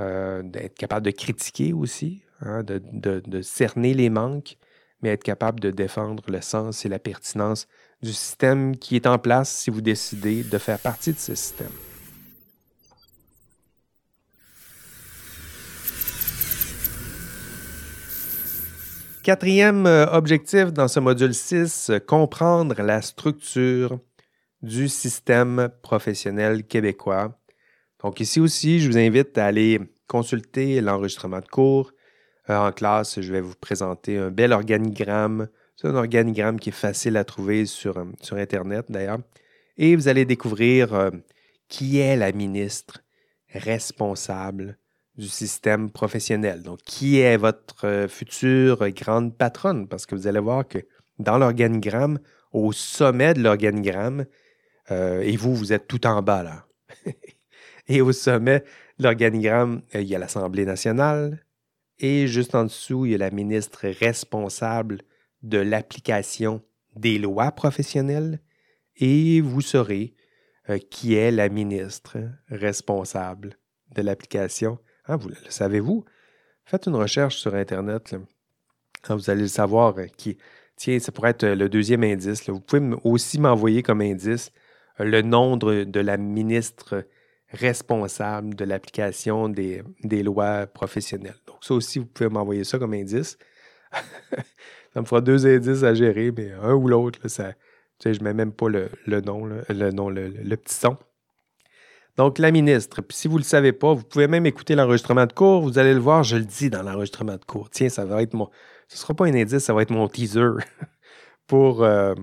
euh, d'être capable de critiquer aussi, hein, de, de, de cerner les manques, mais être capable de défendre le sens et la pertinence du système qui est en place si vous décidez de faire partie de ce système. Quatrième objectif dans ce module six, comprendre la structure du système professionnel québécois. Donc ici aussi, je vous invite à aller consulter l'enregistrement de cours. Euh, en classe, je vais vous présenter un bel organigramme. C'est un organigramme qui est facile à trouver sur, sur Internet d'ailleurs. Et vous allez découvrir euh, qui est la ministre responsable du système professionnel. Donc, qui est votre future grande patronne? Parce que vous allez voir que dans l'organigramme, au sommet de l'organigramme, euh, et vous, vous êtes tout en bas, là. Et au sommet de l'organigramme, euh, il y a l'Assemblée nationale et juste en dessous, il y a la ministre responsable de l'application des lois professionnelles et vous saurez euh, qui est la ministre responsable de l'application. Ah, vous le savez-vous? Faites une recherche sur Internet, là. Ah, vous allez le savoir euh, qui... Tiens, ça pourrait être le deuxième indice. Là. Vous pouvez aussi m'envoyer comme indice le nom de la ministre responsable de l'application des, des lois professionnelles. Donc, ça aussi, vous pouvez m'envoyer ça comme indice. Ça me fera deux indices à gérer, mais un ou l'autre, là, ça, je ne mets même pas le, le nom, là, le, nom le, le, le petit son. Donc, la ministre. Puis, si vous ne le savez pas, vous pouvez même écouter l'enregistrement de cours. Vous allez le voir, je le dis dans l'enregistrement de cours. Tiens, ça va être mon... Ce ne sera pas un indice, ça va être mon teaser pour, euh,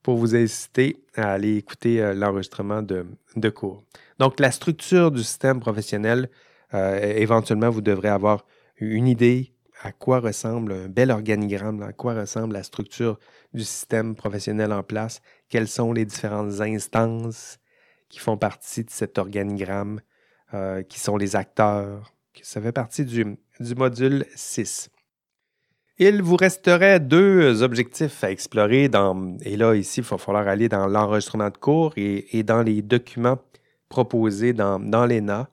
pour vous inciter à aller écouter euh, l'enregistrement de, de cours. Donc, la structure du système professionnel, euh, éventuellement, vous devrez avoir une idée à quoi ressemble un bel organigramme, à quoi ressemble la structure du système professionnel en place, quelles sont les différentes instances qui font partie de cet organigramme, euh, qui sont les acteurs. Ça fait partie du, du module six. Il vous resterait deux objectifs à explorer. Dans, et là, ici, il va falloir aller dans l'enregistrement de cours et, et dans les documents proposés dans, dans l'E N A,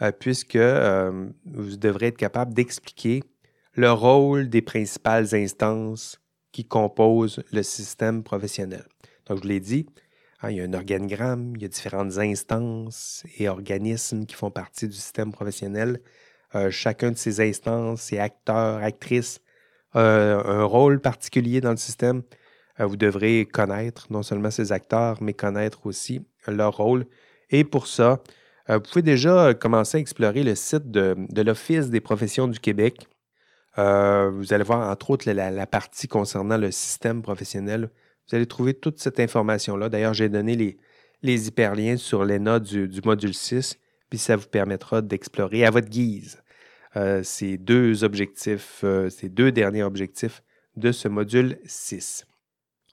euh, puisque euh, vous devrez être capable d'expliquer le rôle des principales instances qui composent le système professionnel. Donc, je vous l'ai dit, hein, il y a un organigramme, il y a différentes instances et organismes qui font partie du système professionnel. Euh, chacun de ces instances et acteurs, actrices, Euh, un rôle particulier dans le système, euh, vous devrez connaître non seulement ces acteurs, mais connaître aussi leur rôle. Et pour ça, euh, vous pouvez déjà commencer à explorer le site de, de l'Office des professions du Québec. Euh, vous allez voir, entre autres, la, la partie concernant le système professionnel. Vous allez trouver toute cette information-là. D'ailleurs, j'ai donné les, les hyperliens sur l'E N A du, du module six, puis ça vous permettra d'explorer à votre guise. Euh, ces deux objectifs, euh, ces deux derniers objectifs de ce module six.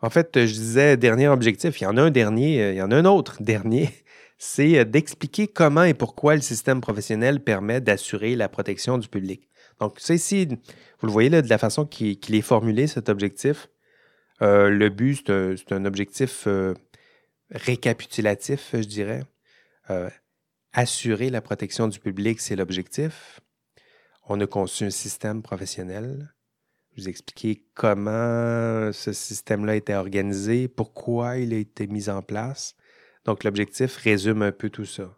En fait, je disais dernier objectif, il y en a un dernier, euh, il y en a un autre dernier, c'est d'expliquer comment et pourquoi le système professionnel permet d'assurer la protection du public. Donc, ça ici, vous le voyez là, de la façon qu'il, qu'il est formulé, cet objectif. Euh, le but, c'est un, c'est un objectif euh, récapitulatif, je dirais. Euh, assurer la protection du public, c'est l'objectif. On a conçu un système professionnel. Je vous ai expliqué comment ce système-là était organisé, pourquoi il a été mis en place. Donc, l'objectif résume un peu tout ça.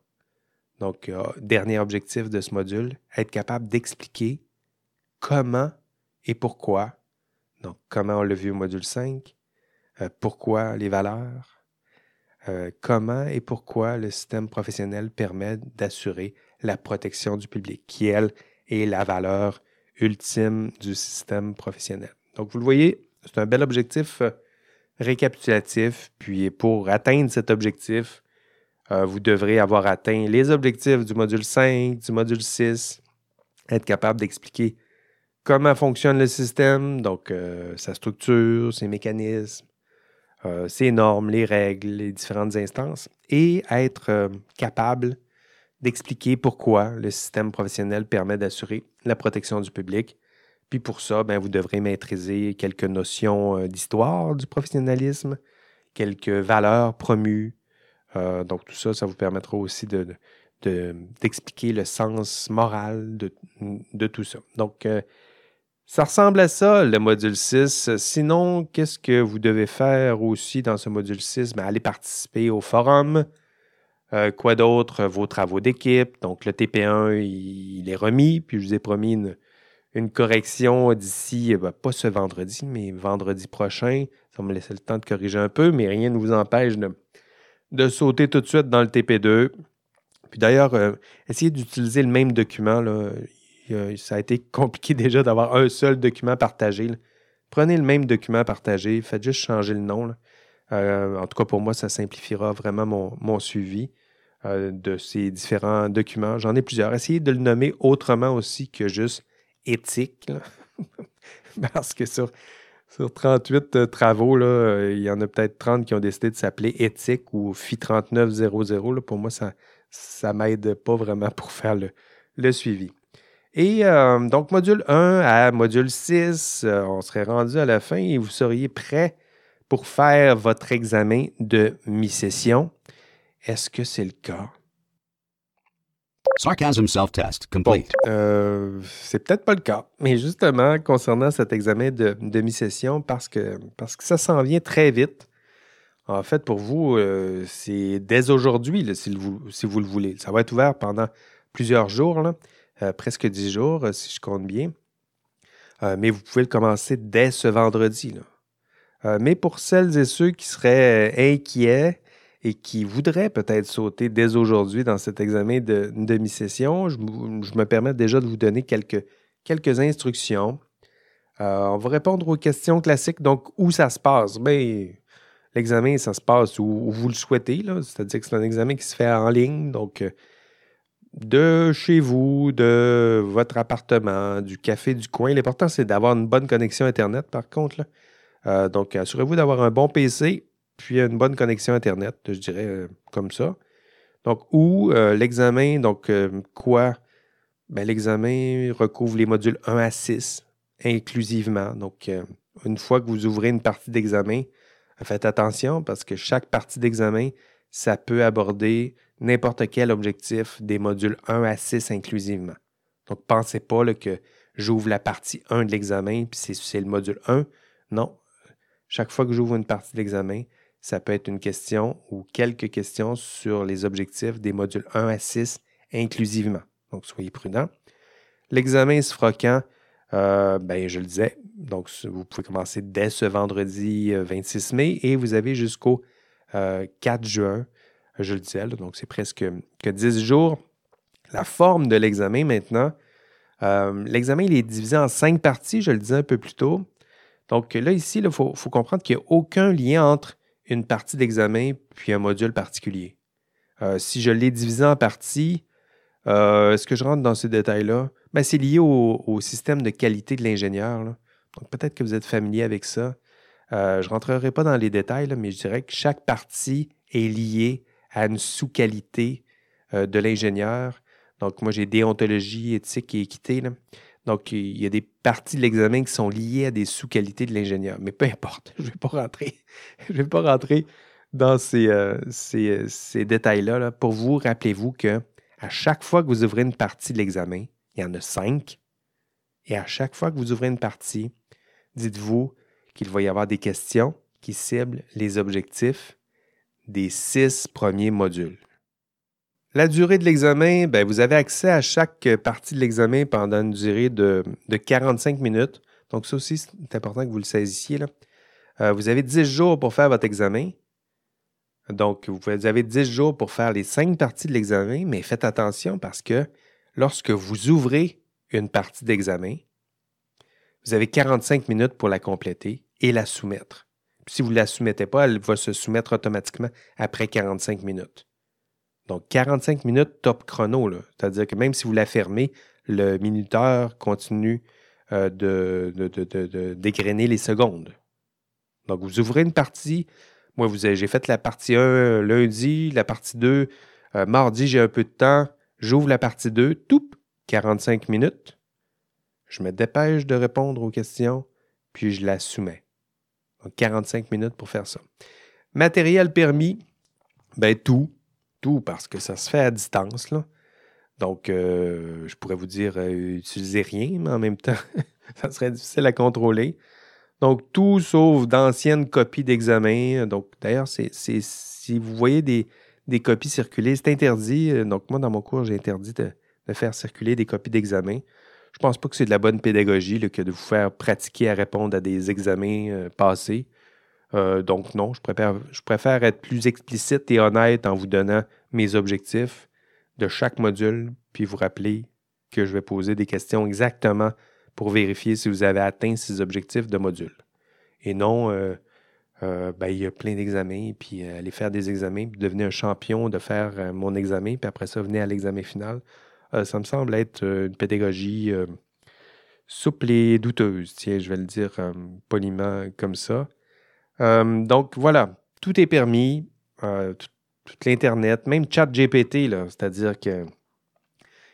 Donc, euh, dernier objectif de ce module, être capable d'expliquer comment et pourquoi. Donc, comment on l'a vu au module cinq, euh, pourquoi les valeurs, euh, comment et pourquoi le système professionnel permet d'assurer la protection du public, qui, elle, et la valeur ultime du système professionnel. Donc, vous le voyez, c'est un bel objectif récapitulatif. Puis, pour atteindre cet objectif, euh, vous devrez avoir atteint les objectifs du module cinq, du module six, être capable d'expliquer comment fonctionne le système, donc euh, sa structure, ses mécanismes, euh, ses normes, les règles, les différentes instances, et être euh, capable d'expliquer pourquoi le système professionnel permet d'assurer la protection du public. Puis pour ça, bien, vous devrez maîtriser quelques notions d'histoire du professionnalisme, quelques valeurs promues. Euh, donc tout ça, ça vous permettra aussi de, de, d'expliquer le sens moral de, de tout ça. Donc euh, ça ressemble à ça, le module six. Sinon, qu'est-ce que vous devez faire aussi dans ce module six? Bien, aller participer au forum. Euh, quoi d'autre? Vos travaux d'équipe. Donc, le T P un, il, il est remis. Puis, je vous ai promis une, une correction d'ici, ben, pas ce vendredi, mais vendredi prochain. Ça va me laisser le temps de corriger un peu, mais rien ne vous empêche de, de sauter tout de suite dans le T P deux. Puis d'ailleurs, euh, essayez d'utiliser le même document, là. Il, euh, ça a été compliqué déjà d'avoir un seul document partagé, là. Prenez le même document partagé. Faites juste changer le nom, là. Euh, en tout cas, pour moi, ça simplifiera vraiment mon, mon suivi. euh, de ces différents documents. J'en ai plusieurs. Essayez de le nommer autrement aussi que juste éthique, là. Parce que sur, sur trente-huit euh, travaux, là, euh, il y en a peut-être trente qui ont décidé de s'appeler éthique ou F I trente-neuf zéro zéro. Là, pour moi, ça ne m'aide pas vraiment pour faire le, le suivi. Et euh, donc, module un à module six, euh, on serait rendu à la fin et vous seriez prêt pour faire votre examen de mi-session. Est-ce que c'est le cas? Sarcasm self-test complete. Bon, euh, c'est peut-être pas le cas, mais justement, concernant cet examen de, de mi-session, parce que, parce que ça s'en vient très vite. En fait, pour vous, euh, c'est dès aujourd'hui, là, si, vous, si vous le voulez. Ça va être ouvert pendant plusieurs jours, là. Euh, presque dix jours, euh, si je compte bien. Euh, mais vous pouvez le commencer dès ce vendredi, là. Euh, mais pour celles et ceux qui seraient euh, inquiets et qui voudraient peut-être sauter dès aujourd'hui dans cet examen de demi-session, je, je me permets déjà de vous donner quelques, quelques instructions. Euh, on va répondre aux questions classiques. Donc, où ça se passe? Bien, l'examen, ça se passe où, où vous le souhaitez, là. C'est-à-dire que c'est un examen qui se fait en ligne, donc... Euh, de chez vous, de votre appartement, du café du coin. L'important, c'est d'avoir une bonne connexion Internet, par contre, là. Euh, donc, assurez-vous d'avoir un bon P C, puis une bonne connexion Internet, je dirais euh, comme ça. Donc, où euh, l'examen, donc euh, quoi? Ben, l'examen recouvre les modules un à six, inclusivement. Donc, euh, une fois que vous ouvrez une partie d'examen, faites attention, parce que chaque partie d'examen, ça peut aborder n'importe quel objectif des modules un à six inclusivement. Donc, pensez pas là, que j'ouvre la partie un de l'examen, puis c'est, c'est le module un. Non. Chaque fois que j'ouvre une partie de l'examen, ça peut être une question ou quelques questions sur les objectifs des modules un à six inclusivement. Donc, soyez prudents. L'examen se fera quand? Euh, ben, je le disais. Donc, vous pouvez commencer dès ce vendredi vingt-six mai et vous avez jusqu'au euh, quatre juin. Je le disais, là, donc c'est presque que dix jours. La forme de l'examen maintenant, euh, l'examen il est divisé en cinq parties, je le disais un peu plus tôt. Donc là, ici, il faut, faut comprendre qu'il n'y a aucun lien entre une partie d'examen puis un module particulier. Euh, si je l'ai divisé en parties, euh, est-ce que je rentre dans ces détails-là? Ben, c'est lié au, au système de qualité de l'ingénieur, là. Donc peut-être que vous êtes familier avec ça. Euh, je ne rentrerai pas dans les détails, là, mais je dirais que chaque partie est liée à une sous-qualité euh, de l'ingénieur. Donc, moi, j'ai déontologie, éthique et équité, là. Donc, il y a des parties de l'examen qui sont liées à des sous-qualités de l'ingénieur. Mais peu importe, je ne vais pas rentrer, je vais pas rentrer dans ces, euh, ces, ces détails-là, là. Pour vous, rappelez-vous que à chaque fois que vous ouvrez une partie de l'examen, il y en a cinq, et à chaque fois que vous ouvrez une partie, dites-vous qu'il va y avoir des questions qui ciblent les objectifs des six premiers modules. La durée de l'examen, bien, vous avez accès à chaque partie de l'examen pendant une durée de, de quarante-cinq minutes. Donc, ça aussi, c'est important que vous le saisissiez, là. Euh, vous avez dix jours pour faire votre examen. Donc, vous, vous avez dix jours pour faire les cinq parties de l'examen, mais faites attention parce que lorsque vous ouvrez une partie d'examen, vous avez quarante-cinq minutes pour la compléter et la soumettre. Si vous ne la soumettez pas, elle va se soumettre automatiquement après quarante-cinq minutes. Donc, quarante-cinq minutes top chrono, là. C'est-à-dire que même si vous la fermez, le minuteur continue euh, de, de, de, de, de, d'égrener les secondes. Donc, vous ouvrez une partie. Moi, vous avez, j'ai fait la partie un lundi, la partie deux. Euh, mardi, j'ai un peu de temps. J'ouvre la partie deux. Tout, quarante-cinq minutes. Je me dépêche de répondre aux questions, puis je la soumets. Donc, quarante-cinq minutes pour faire ça. Matériel permis, ben tout, tout, parce que ça se fait à distance, là. Donc, euh, je pourrais vous dire, euh, utilisez rien, mais en même temps, ça serait difficile à contrôler. Donc, tout sauf d'anciennes copies d'examen. Donc, d'ailleurs, c'est, c'est, si vous voyez des, des copies circuler, c'est interdit. Donc, moi, dans mon cours, j'ai interdit de, de faire circuler des copies d'examen. Je pense pas que c'est de la bonne pédagogie là, que de vous faire pratiquer à répondre à des examens euh, passés. Euh, donc non, je préfère, je préfère être plus explicite et honnête en vous donnant mes objectifs de chaque module, puis vous rappeler que je vais poser des questions exactement pour vérifier si vous avez atteint ces objectifs de module. Et non, euh, euh, ben, il y a plein d'examens, puis euh, aller faire des examens, puis devenir un champion de faire euh, mon examen, puis après ça, venir à l'examen final. Euh, ça me semble être euh, une pédagogie euh, souple et douteuse, tiens, je vais le dire euh, poliment comme ça. Euh, donc, voilà, tout est permis, euh, tout, tout l'Internet, même ChatGPT, là, c'est-à-dire que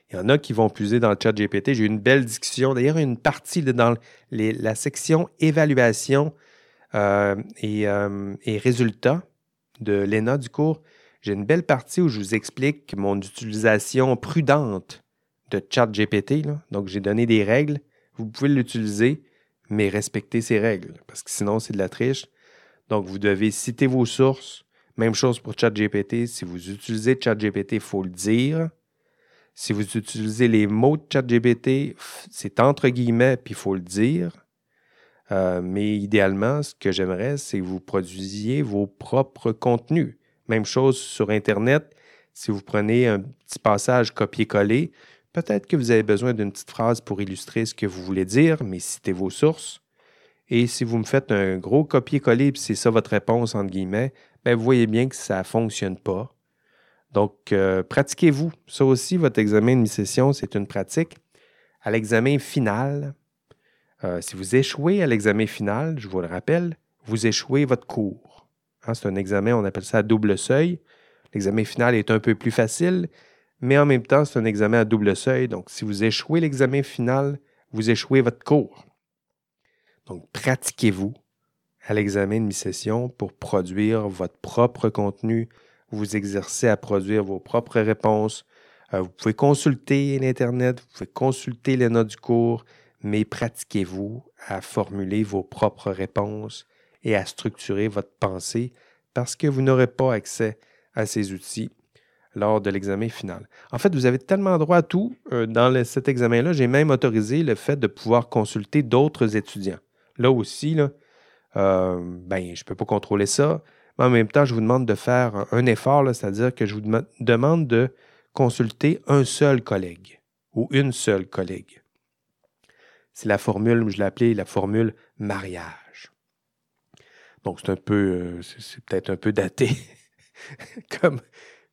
il y en a qui vont puiser dans le ChatGPT. J'ai eu une belle discussion. D'ailleurs, une partie de, dans les, la section évaluation euh, et, euh, et résultats de l'E N A du cours. J'ai une belle partie où je vous explique mon utilisation prudente de ChatGPT. Là. Donc, j'ai donné des règles. Vous pouvez l'utiliser, mais respectez ces règles, parce que sinon, c'est de la triche. Donc, vous devez citer vos sources. Même chose pour ChatGPT. Si vous utilisez ChatGPT, il faut le dire. Si vous utilisez les mots de ChatGPT, c'est entre guillemets, puis il faut le dire. Euh, mais idéalement, ce que j'aimerais, c'est que vous produisiez vos propres contenus. Même chose sur Internet. Si vous prenez un petit passage copier-coller, peut-être que vous avez besoin d'une petite phrase pour illustrer ce que vous voulez dire, mais citez vos sources. Et si vous me faites un gros copier-coller, puis c'est ça votre réponse, entre guillemets, bien, vous voyez bien que ça ne fonctionne pas. Donc, euh, pratiquez-vous. Ça aussi, votre examen de mi-session, c'est une pratique. À l'examen final, euh, si vous échouez à l'examen final, je vous le rappelle, vous échouez votre cours. Hein, c'est un examen, on appelle ça à double seuil. L'examen final est un peu plus facile, mais en même temps, c'est un examen à double seuil. Donc, si vous échouez l'examen final, vous échouez votre cours. Donc, pratiquez-vous à l'examen de mi-session pour produire votre propre contenu. Vous vous exercez à produire vos propres réponses. Euh, vous pouvez consulter l'Internet, vous pouvez consulter l'E N A du cours, mais pratiquez-vous à formuler vos propres réponses et à structurer votre pensée parce que vous n'aurez pas accès à ces outils lors de l'examen final. En fait, vous avez tellement droit à tout. Euh, dans le, cet examen-là, j'ai même autorisé le fait de pouvoir consulter d'autres étudiants. Là aussi, là, euh, ben, je ne peux pas contrôler ça. Mais en même temps, je vous demande de faire un effort, là, c'est-à-dire que je vous dem- demande de consulter un seul collègue ou une seule collègue. C'est la formule, je l'ai appelée la formule mariage. Donc, c'est un peu, euh, c'est, c'est peut-être un peu daté comme,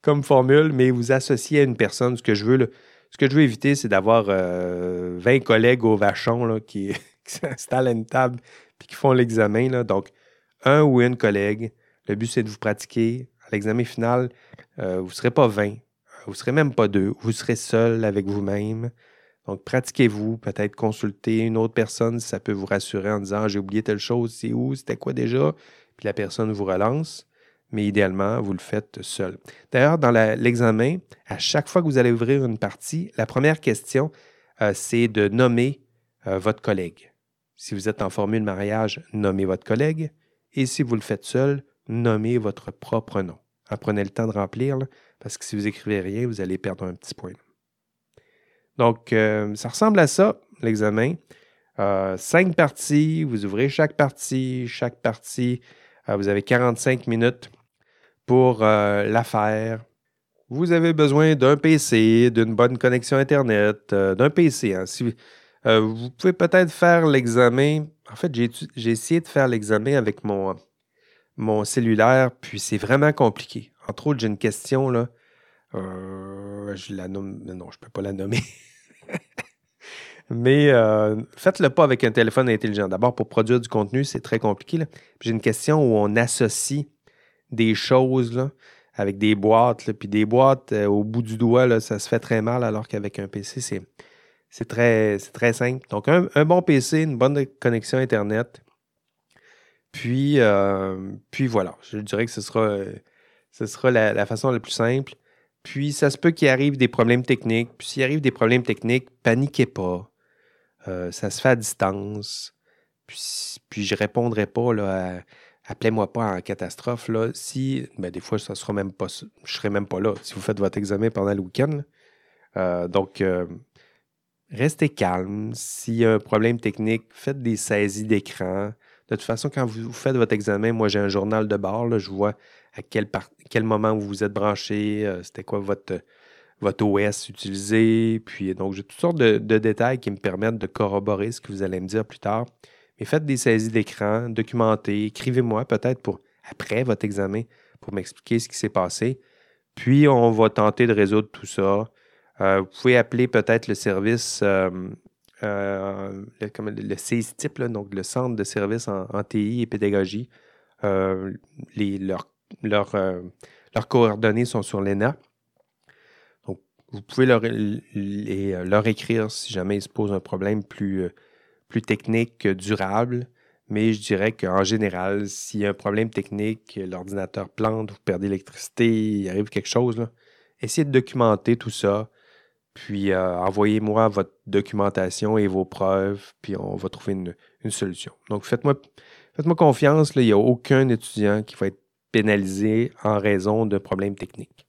comme formule, mais vous associez à une personne. Ce que je veux, là, ce que je veux éviter, c'est d'avoir euh, vingt collègues au vachon là, qui, qui s'installent à une table et qui font l'examen. Là. Donc, un ou une collègue. Le but, c'est de vous pratiquer. À l'examen final, euh, vous ne serez pas vingt, vous ne serez même pas deux, vous serez seul avec vous-même. Donc, pratiquez-vous, peut-être consultez une autre personne si ça peut vous rassurer en disant « j'ai oublié telle chose, c'est où, c'était quoi déjà ?» Puis la personne vous relance, mais idéalement, vous le faites seul. D'ailleurs, dans la, l'examen, à chaque fois que vous allez ouvrir une partie, la première question, euh, c'est de nommer euh, votre collègue. Si vous êtes en formule mariage, nommez votre collègue. Et si vous le faites seul, nommez votre propre nom. Ah, prenez le temps de remplir, là, parce que si vous écrivez rien, vous allez perdre un petit point. Donc, euh, ça ressemble à ça, l'examen. Euh, cinq parties, vous ouvrez chaque partie, chaque partie. Euh, vous avez quarante-cinq minutes pour euh, la faire. Vous avez besoin d'un P C, d'une bonne connexion Internet, euh, d'un P C. Hein. Si, euh, vous pouvez peut-être faire l'examen. En fait, j'ai, j'ai essayé de faire l'examen avec mon... mon cellulaire, puis c'est vraiment compliqué. Entre autres, j'ai une question, là. Euh, je la nomme... Non, je ne peux pas la nommer. Mais euh, faites-le pas avec un téléphone intelligent. D'abord, pour produire du contenu, c'est très compliqué. Là. J'ai une question où on associe des choses, là, avec des boîtes, là, puis des boîtes euh, au bout du doigt, là, ça se fait très mal, alors qu'avec un P C, c'est, c'est, très, c'est très simple. Donc, un, un bon P C, une bonne connexion Internet... Puis, euh, puis voilà, je dirais que ce sera, euh, ce sera la, la façon la plus simple. Puis, ça se peut qu'il arrive des problèmes techniques. Puis, s'il arrive des problèmes techniques, paniquez pas. Euh, ça se fait à distance. Puis, puis je répondrai pas, là, à, appelez-moi pas en catastrophe, là. Si, ben, des fois, ça sera même pas, je serai même pas là si vous faites votre examen pendant le week-end. Euh, donc, euh, restez calme. S'il y a un problème technique, faites des saisies d'écran. De toute façon, quand vous faites votre examen, moi, j'ai un journal de bord. Là, je vois à quel, par- quel moment vous vous êtes branché, euh, c'était quoi votre, votre O S utilisé. Puis, donc, j'ai toutes sortes de, de détails qui me permettent de corroborer ce que vous allez me dire plus tard. Mais faites des saisies d'écran, documentez, écrivez-moi peut-être pour après votre examen pour m'expliquer ce qui s'est passé. Puis, on va tenter de résoudre tout ça. Euh, vous pouvez appeler peut-être le service, euh, euh, le, comme, le C I S T I P, là, donc le Centre de services en, en T I et pédagogie. Euh, les, leur, leur, euh, leurs coordonnées sont sur l'E N A. Donc, vous pouvez leur, les, leur écrire si jamais ils se posent un problème plus, plus technique, durable. Mais je dirais qu'en général, s'il y a un problème technique, l'ordinateur plante, vous perdez l'électricité, il arrive quelque chose, là, essayez de documenter tout ça, puis euh, envoyez-moi votre documentation et vos preuves, puis on va trouver une, une solution. Donc, faites-moi, faites-moi confiance, là, il n'y a aucun étudiant qui va être pénalisé en raison d'un problème technique.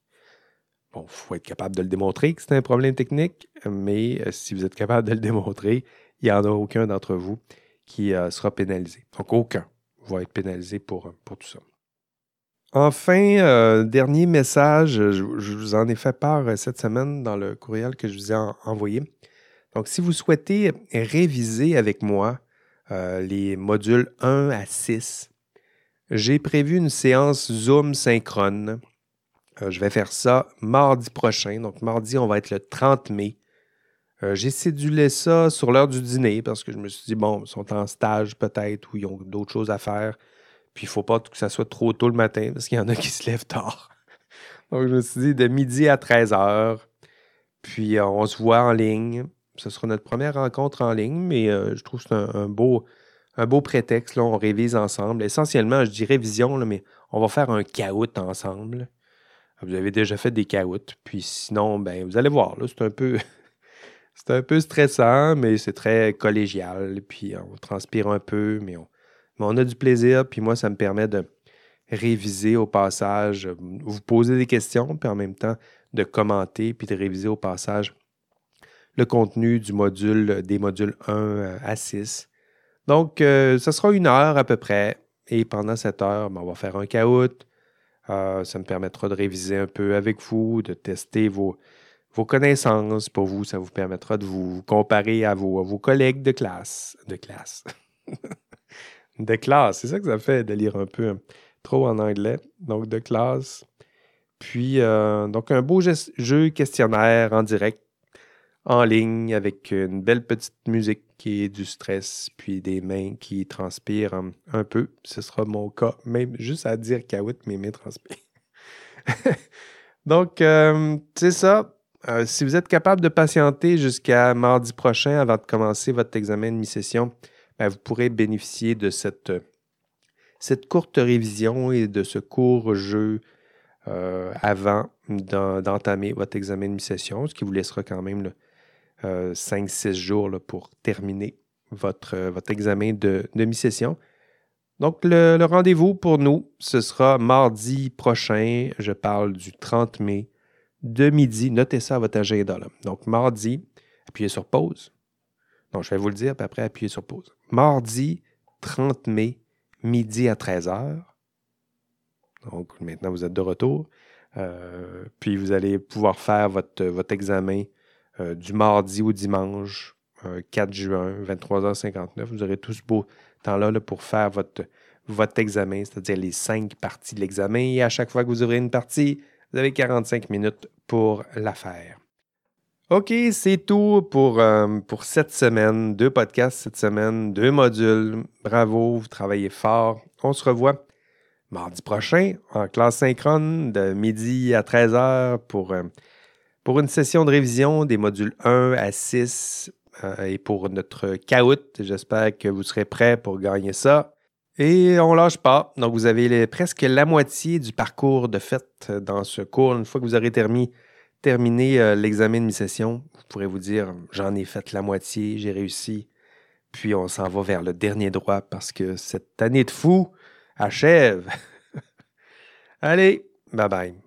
Bon, il faut être capable de le démontrer que c'est un problème technique, mais euh, si vous êtes capable de le démontrer, il n'y en a aucun d'entre vous qui euh, sera pénalisé. Donc, aucun va être pénalisé pour, pour tout ça. Enfin, euh, dernier message, je, je vous en ai fait part euh, cette semaine dans le courriel que je vous ai en, envoyé. Donc, si vous souhaitez réviser avec moi euh, les modules un à six, j'ai prévu une séance Zoom synchrone. Euh, je vais faire ça mardi prochain. Donc, mardi, on va être le trente mai. Euh, j'ai cédulé ça sur l'heure du dîner parce que je me suis dit, bon, ils sont en stage peut-être ou ils ont d'autres choses à faire. Puis, il ne faut pas que ça soit trop tôt le matin parce qu'il y en a qui se lèvent tard. Donc, je me suis dit de midi à treize heures. Puis, euh, on se voit en ligne. Ce sera notre première rencontre en ligne, mais euh, je trouve que c'est un, un, beau, un beau prétexte. Là, on révise ensemble. Essentiellement, je dis révision, là, mais on va faire un caout ensemble. Vous avez déjà fait des caouts. Puis, sinon, ben, vous allez voir, là, c'est un peu... C'est un peu stressant, mais c'est très collégial, puis on transpire un peu, mais on, mais on a du plaisir, puis moi, ça me permet de réviser au passage, vous poser des questions, puis en même temps, de commenter, puis de réviser au passage le contenu du module, des modules un à six. Donc, euh, ça sera une heure à peu près, et pendant cette heure, ben, on va faire un caout. Euh, ça me permettra de réviser un peu avec vous, de tester vos... vos connaissances pour vous, ça vous permettra de vous comparer à vos, à vos collègues de classe. De classe. de classe, c'est ça que ça fait de lire un peu hein, trop en anglais. Donc, de classe. Puis, euh, donc un beau geste, jeu questionnaire en direct, en ligne, avec une belle petite musique qui est du stress, puis des mains qui transpirent un, un peu. Ce sera mon cas, même juste à dire caout, mes mains transpirent. Donc, euh, c'est ça. Euh, si vous êtes capable de patienter jusqu'à mardi prochain avant de commencer votre examen de mi-session, ben vous pourrez bénéficier de cette, cette courte révision et de ce court jeu euh, avant d'en, d'entamer votre examen de mi-session, ce qui vous laissera quand même là, euh, cinq six jours là, pour terminer votre, euh, votre examen de, de mi-session. Donc, le, le rendez-vous pour nous, ce sera mardi prochain, je parle du trente mai. De midi, notez ça à votre agenda. Là. Donc, mardi, appuyez sur pause. Non, je vais vous le dire, puis après, appuyez sur pause. Mardi, trente mai, midi à treize heures. Donc, maintenant, vous êtes de retour. Euh, puis, vous allez pouvoir faire votre, votre examen euh, du mardi au dimanche, euh, quatre juin, vingt-trois heures cinquante-neuf. Vous aurez tout ce beau temps-là là, pour faire votre, votre examen, c'est-à-dire les cinq parties de l'examen. Et à chaque fois que vous ouvrez une partie, vous avez quarante-cinq minutes pour la faire. OK, c'est tout pour, euh, pour cette semaine. Deux podcasts cette semaine, deux modules. Bravo, vous travaillez fort. On se revoit mardi prochain en classe synchrone de midi à treize heures pour, euh, pour une session de révision des modules un à six euh, et pour notre caout. J'espère que vous serez prêts pour gagner ça. Et on ne lâche pas. Donc, vous avez les, presque la moitié du parcours de fait dans ce cours. Une fois que vous aurez terminé, terminé euh, l'examen de mi-session, vous pourrez vous dire « J'en ai fait la moitié, j'ai réussi. » Puis, on s'en va vers le dernier droit parce que cette année de fou achève. Allez, bye-bye.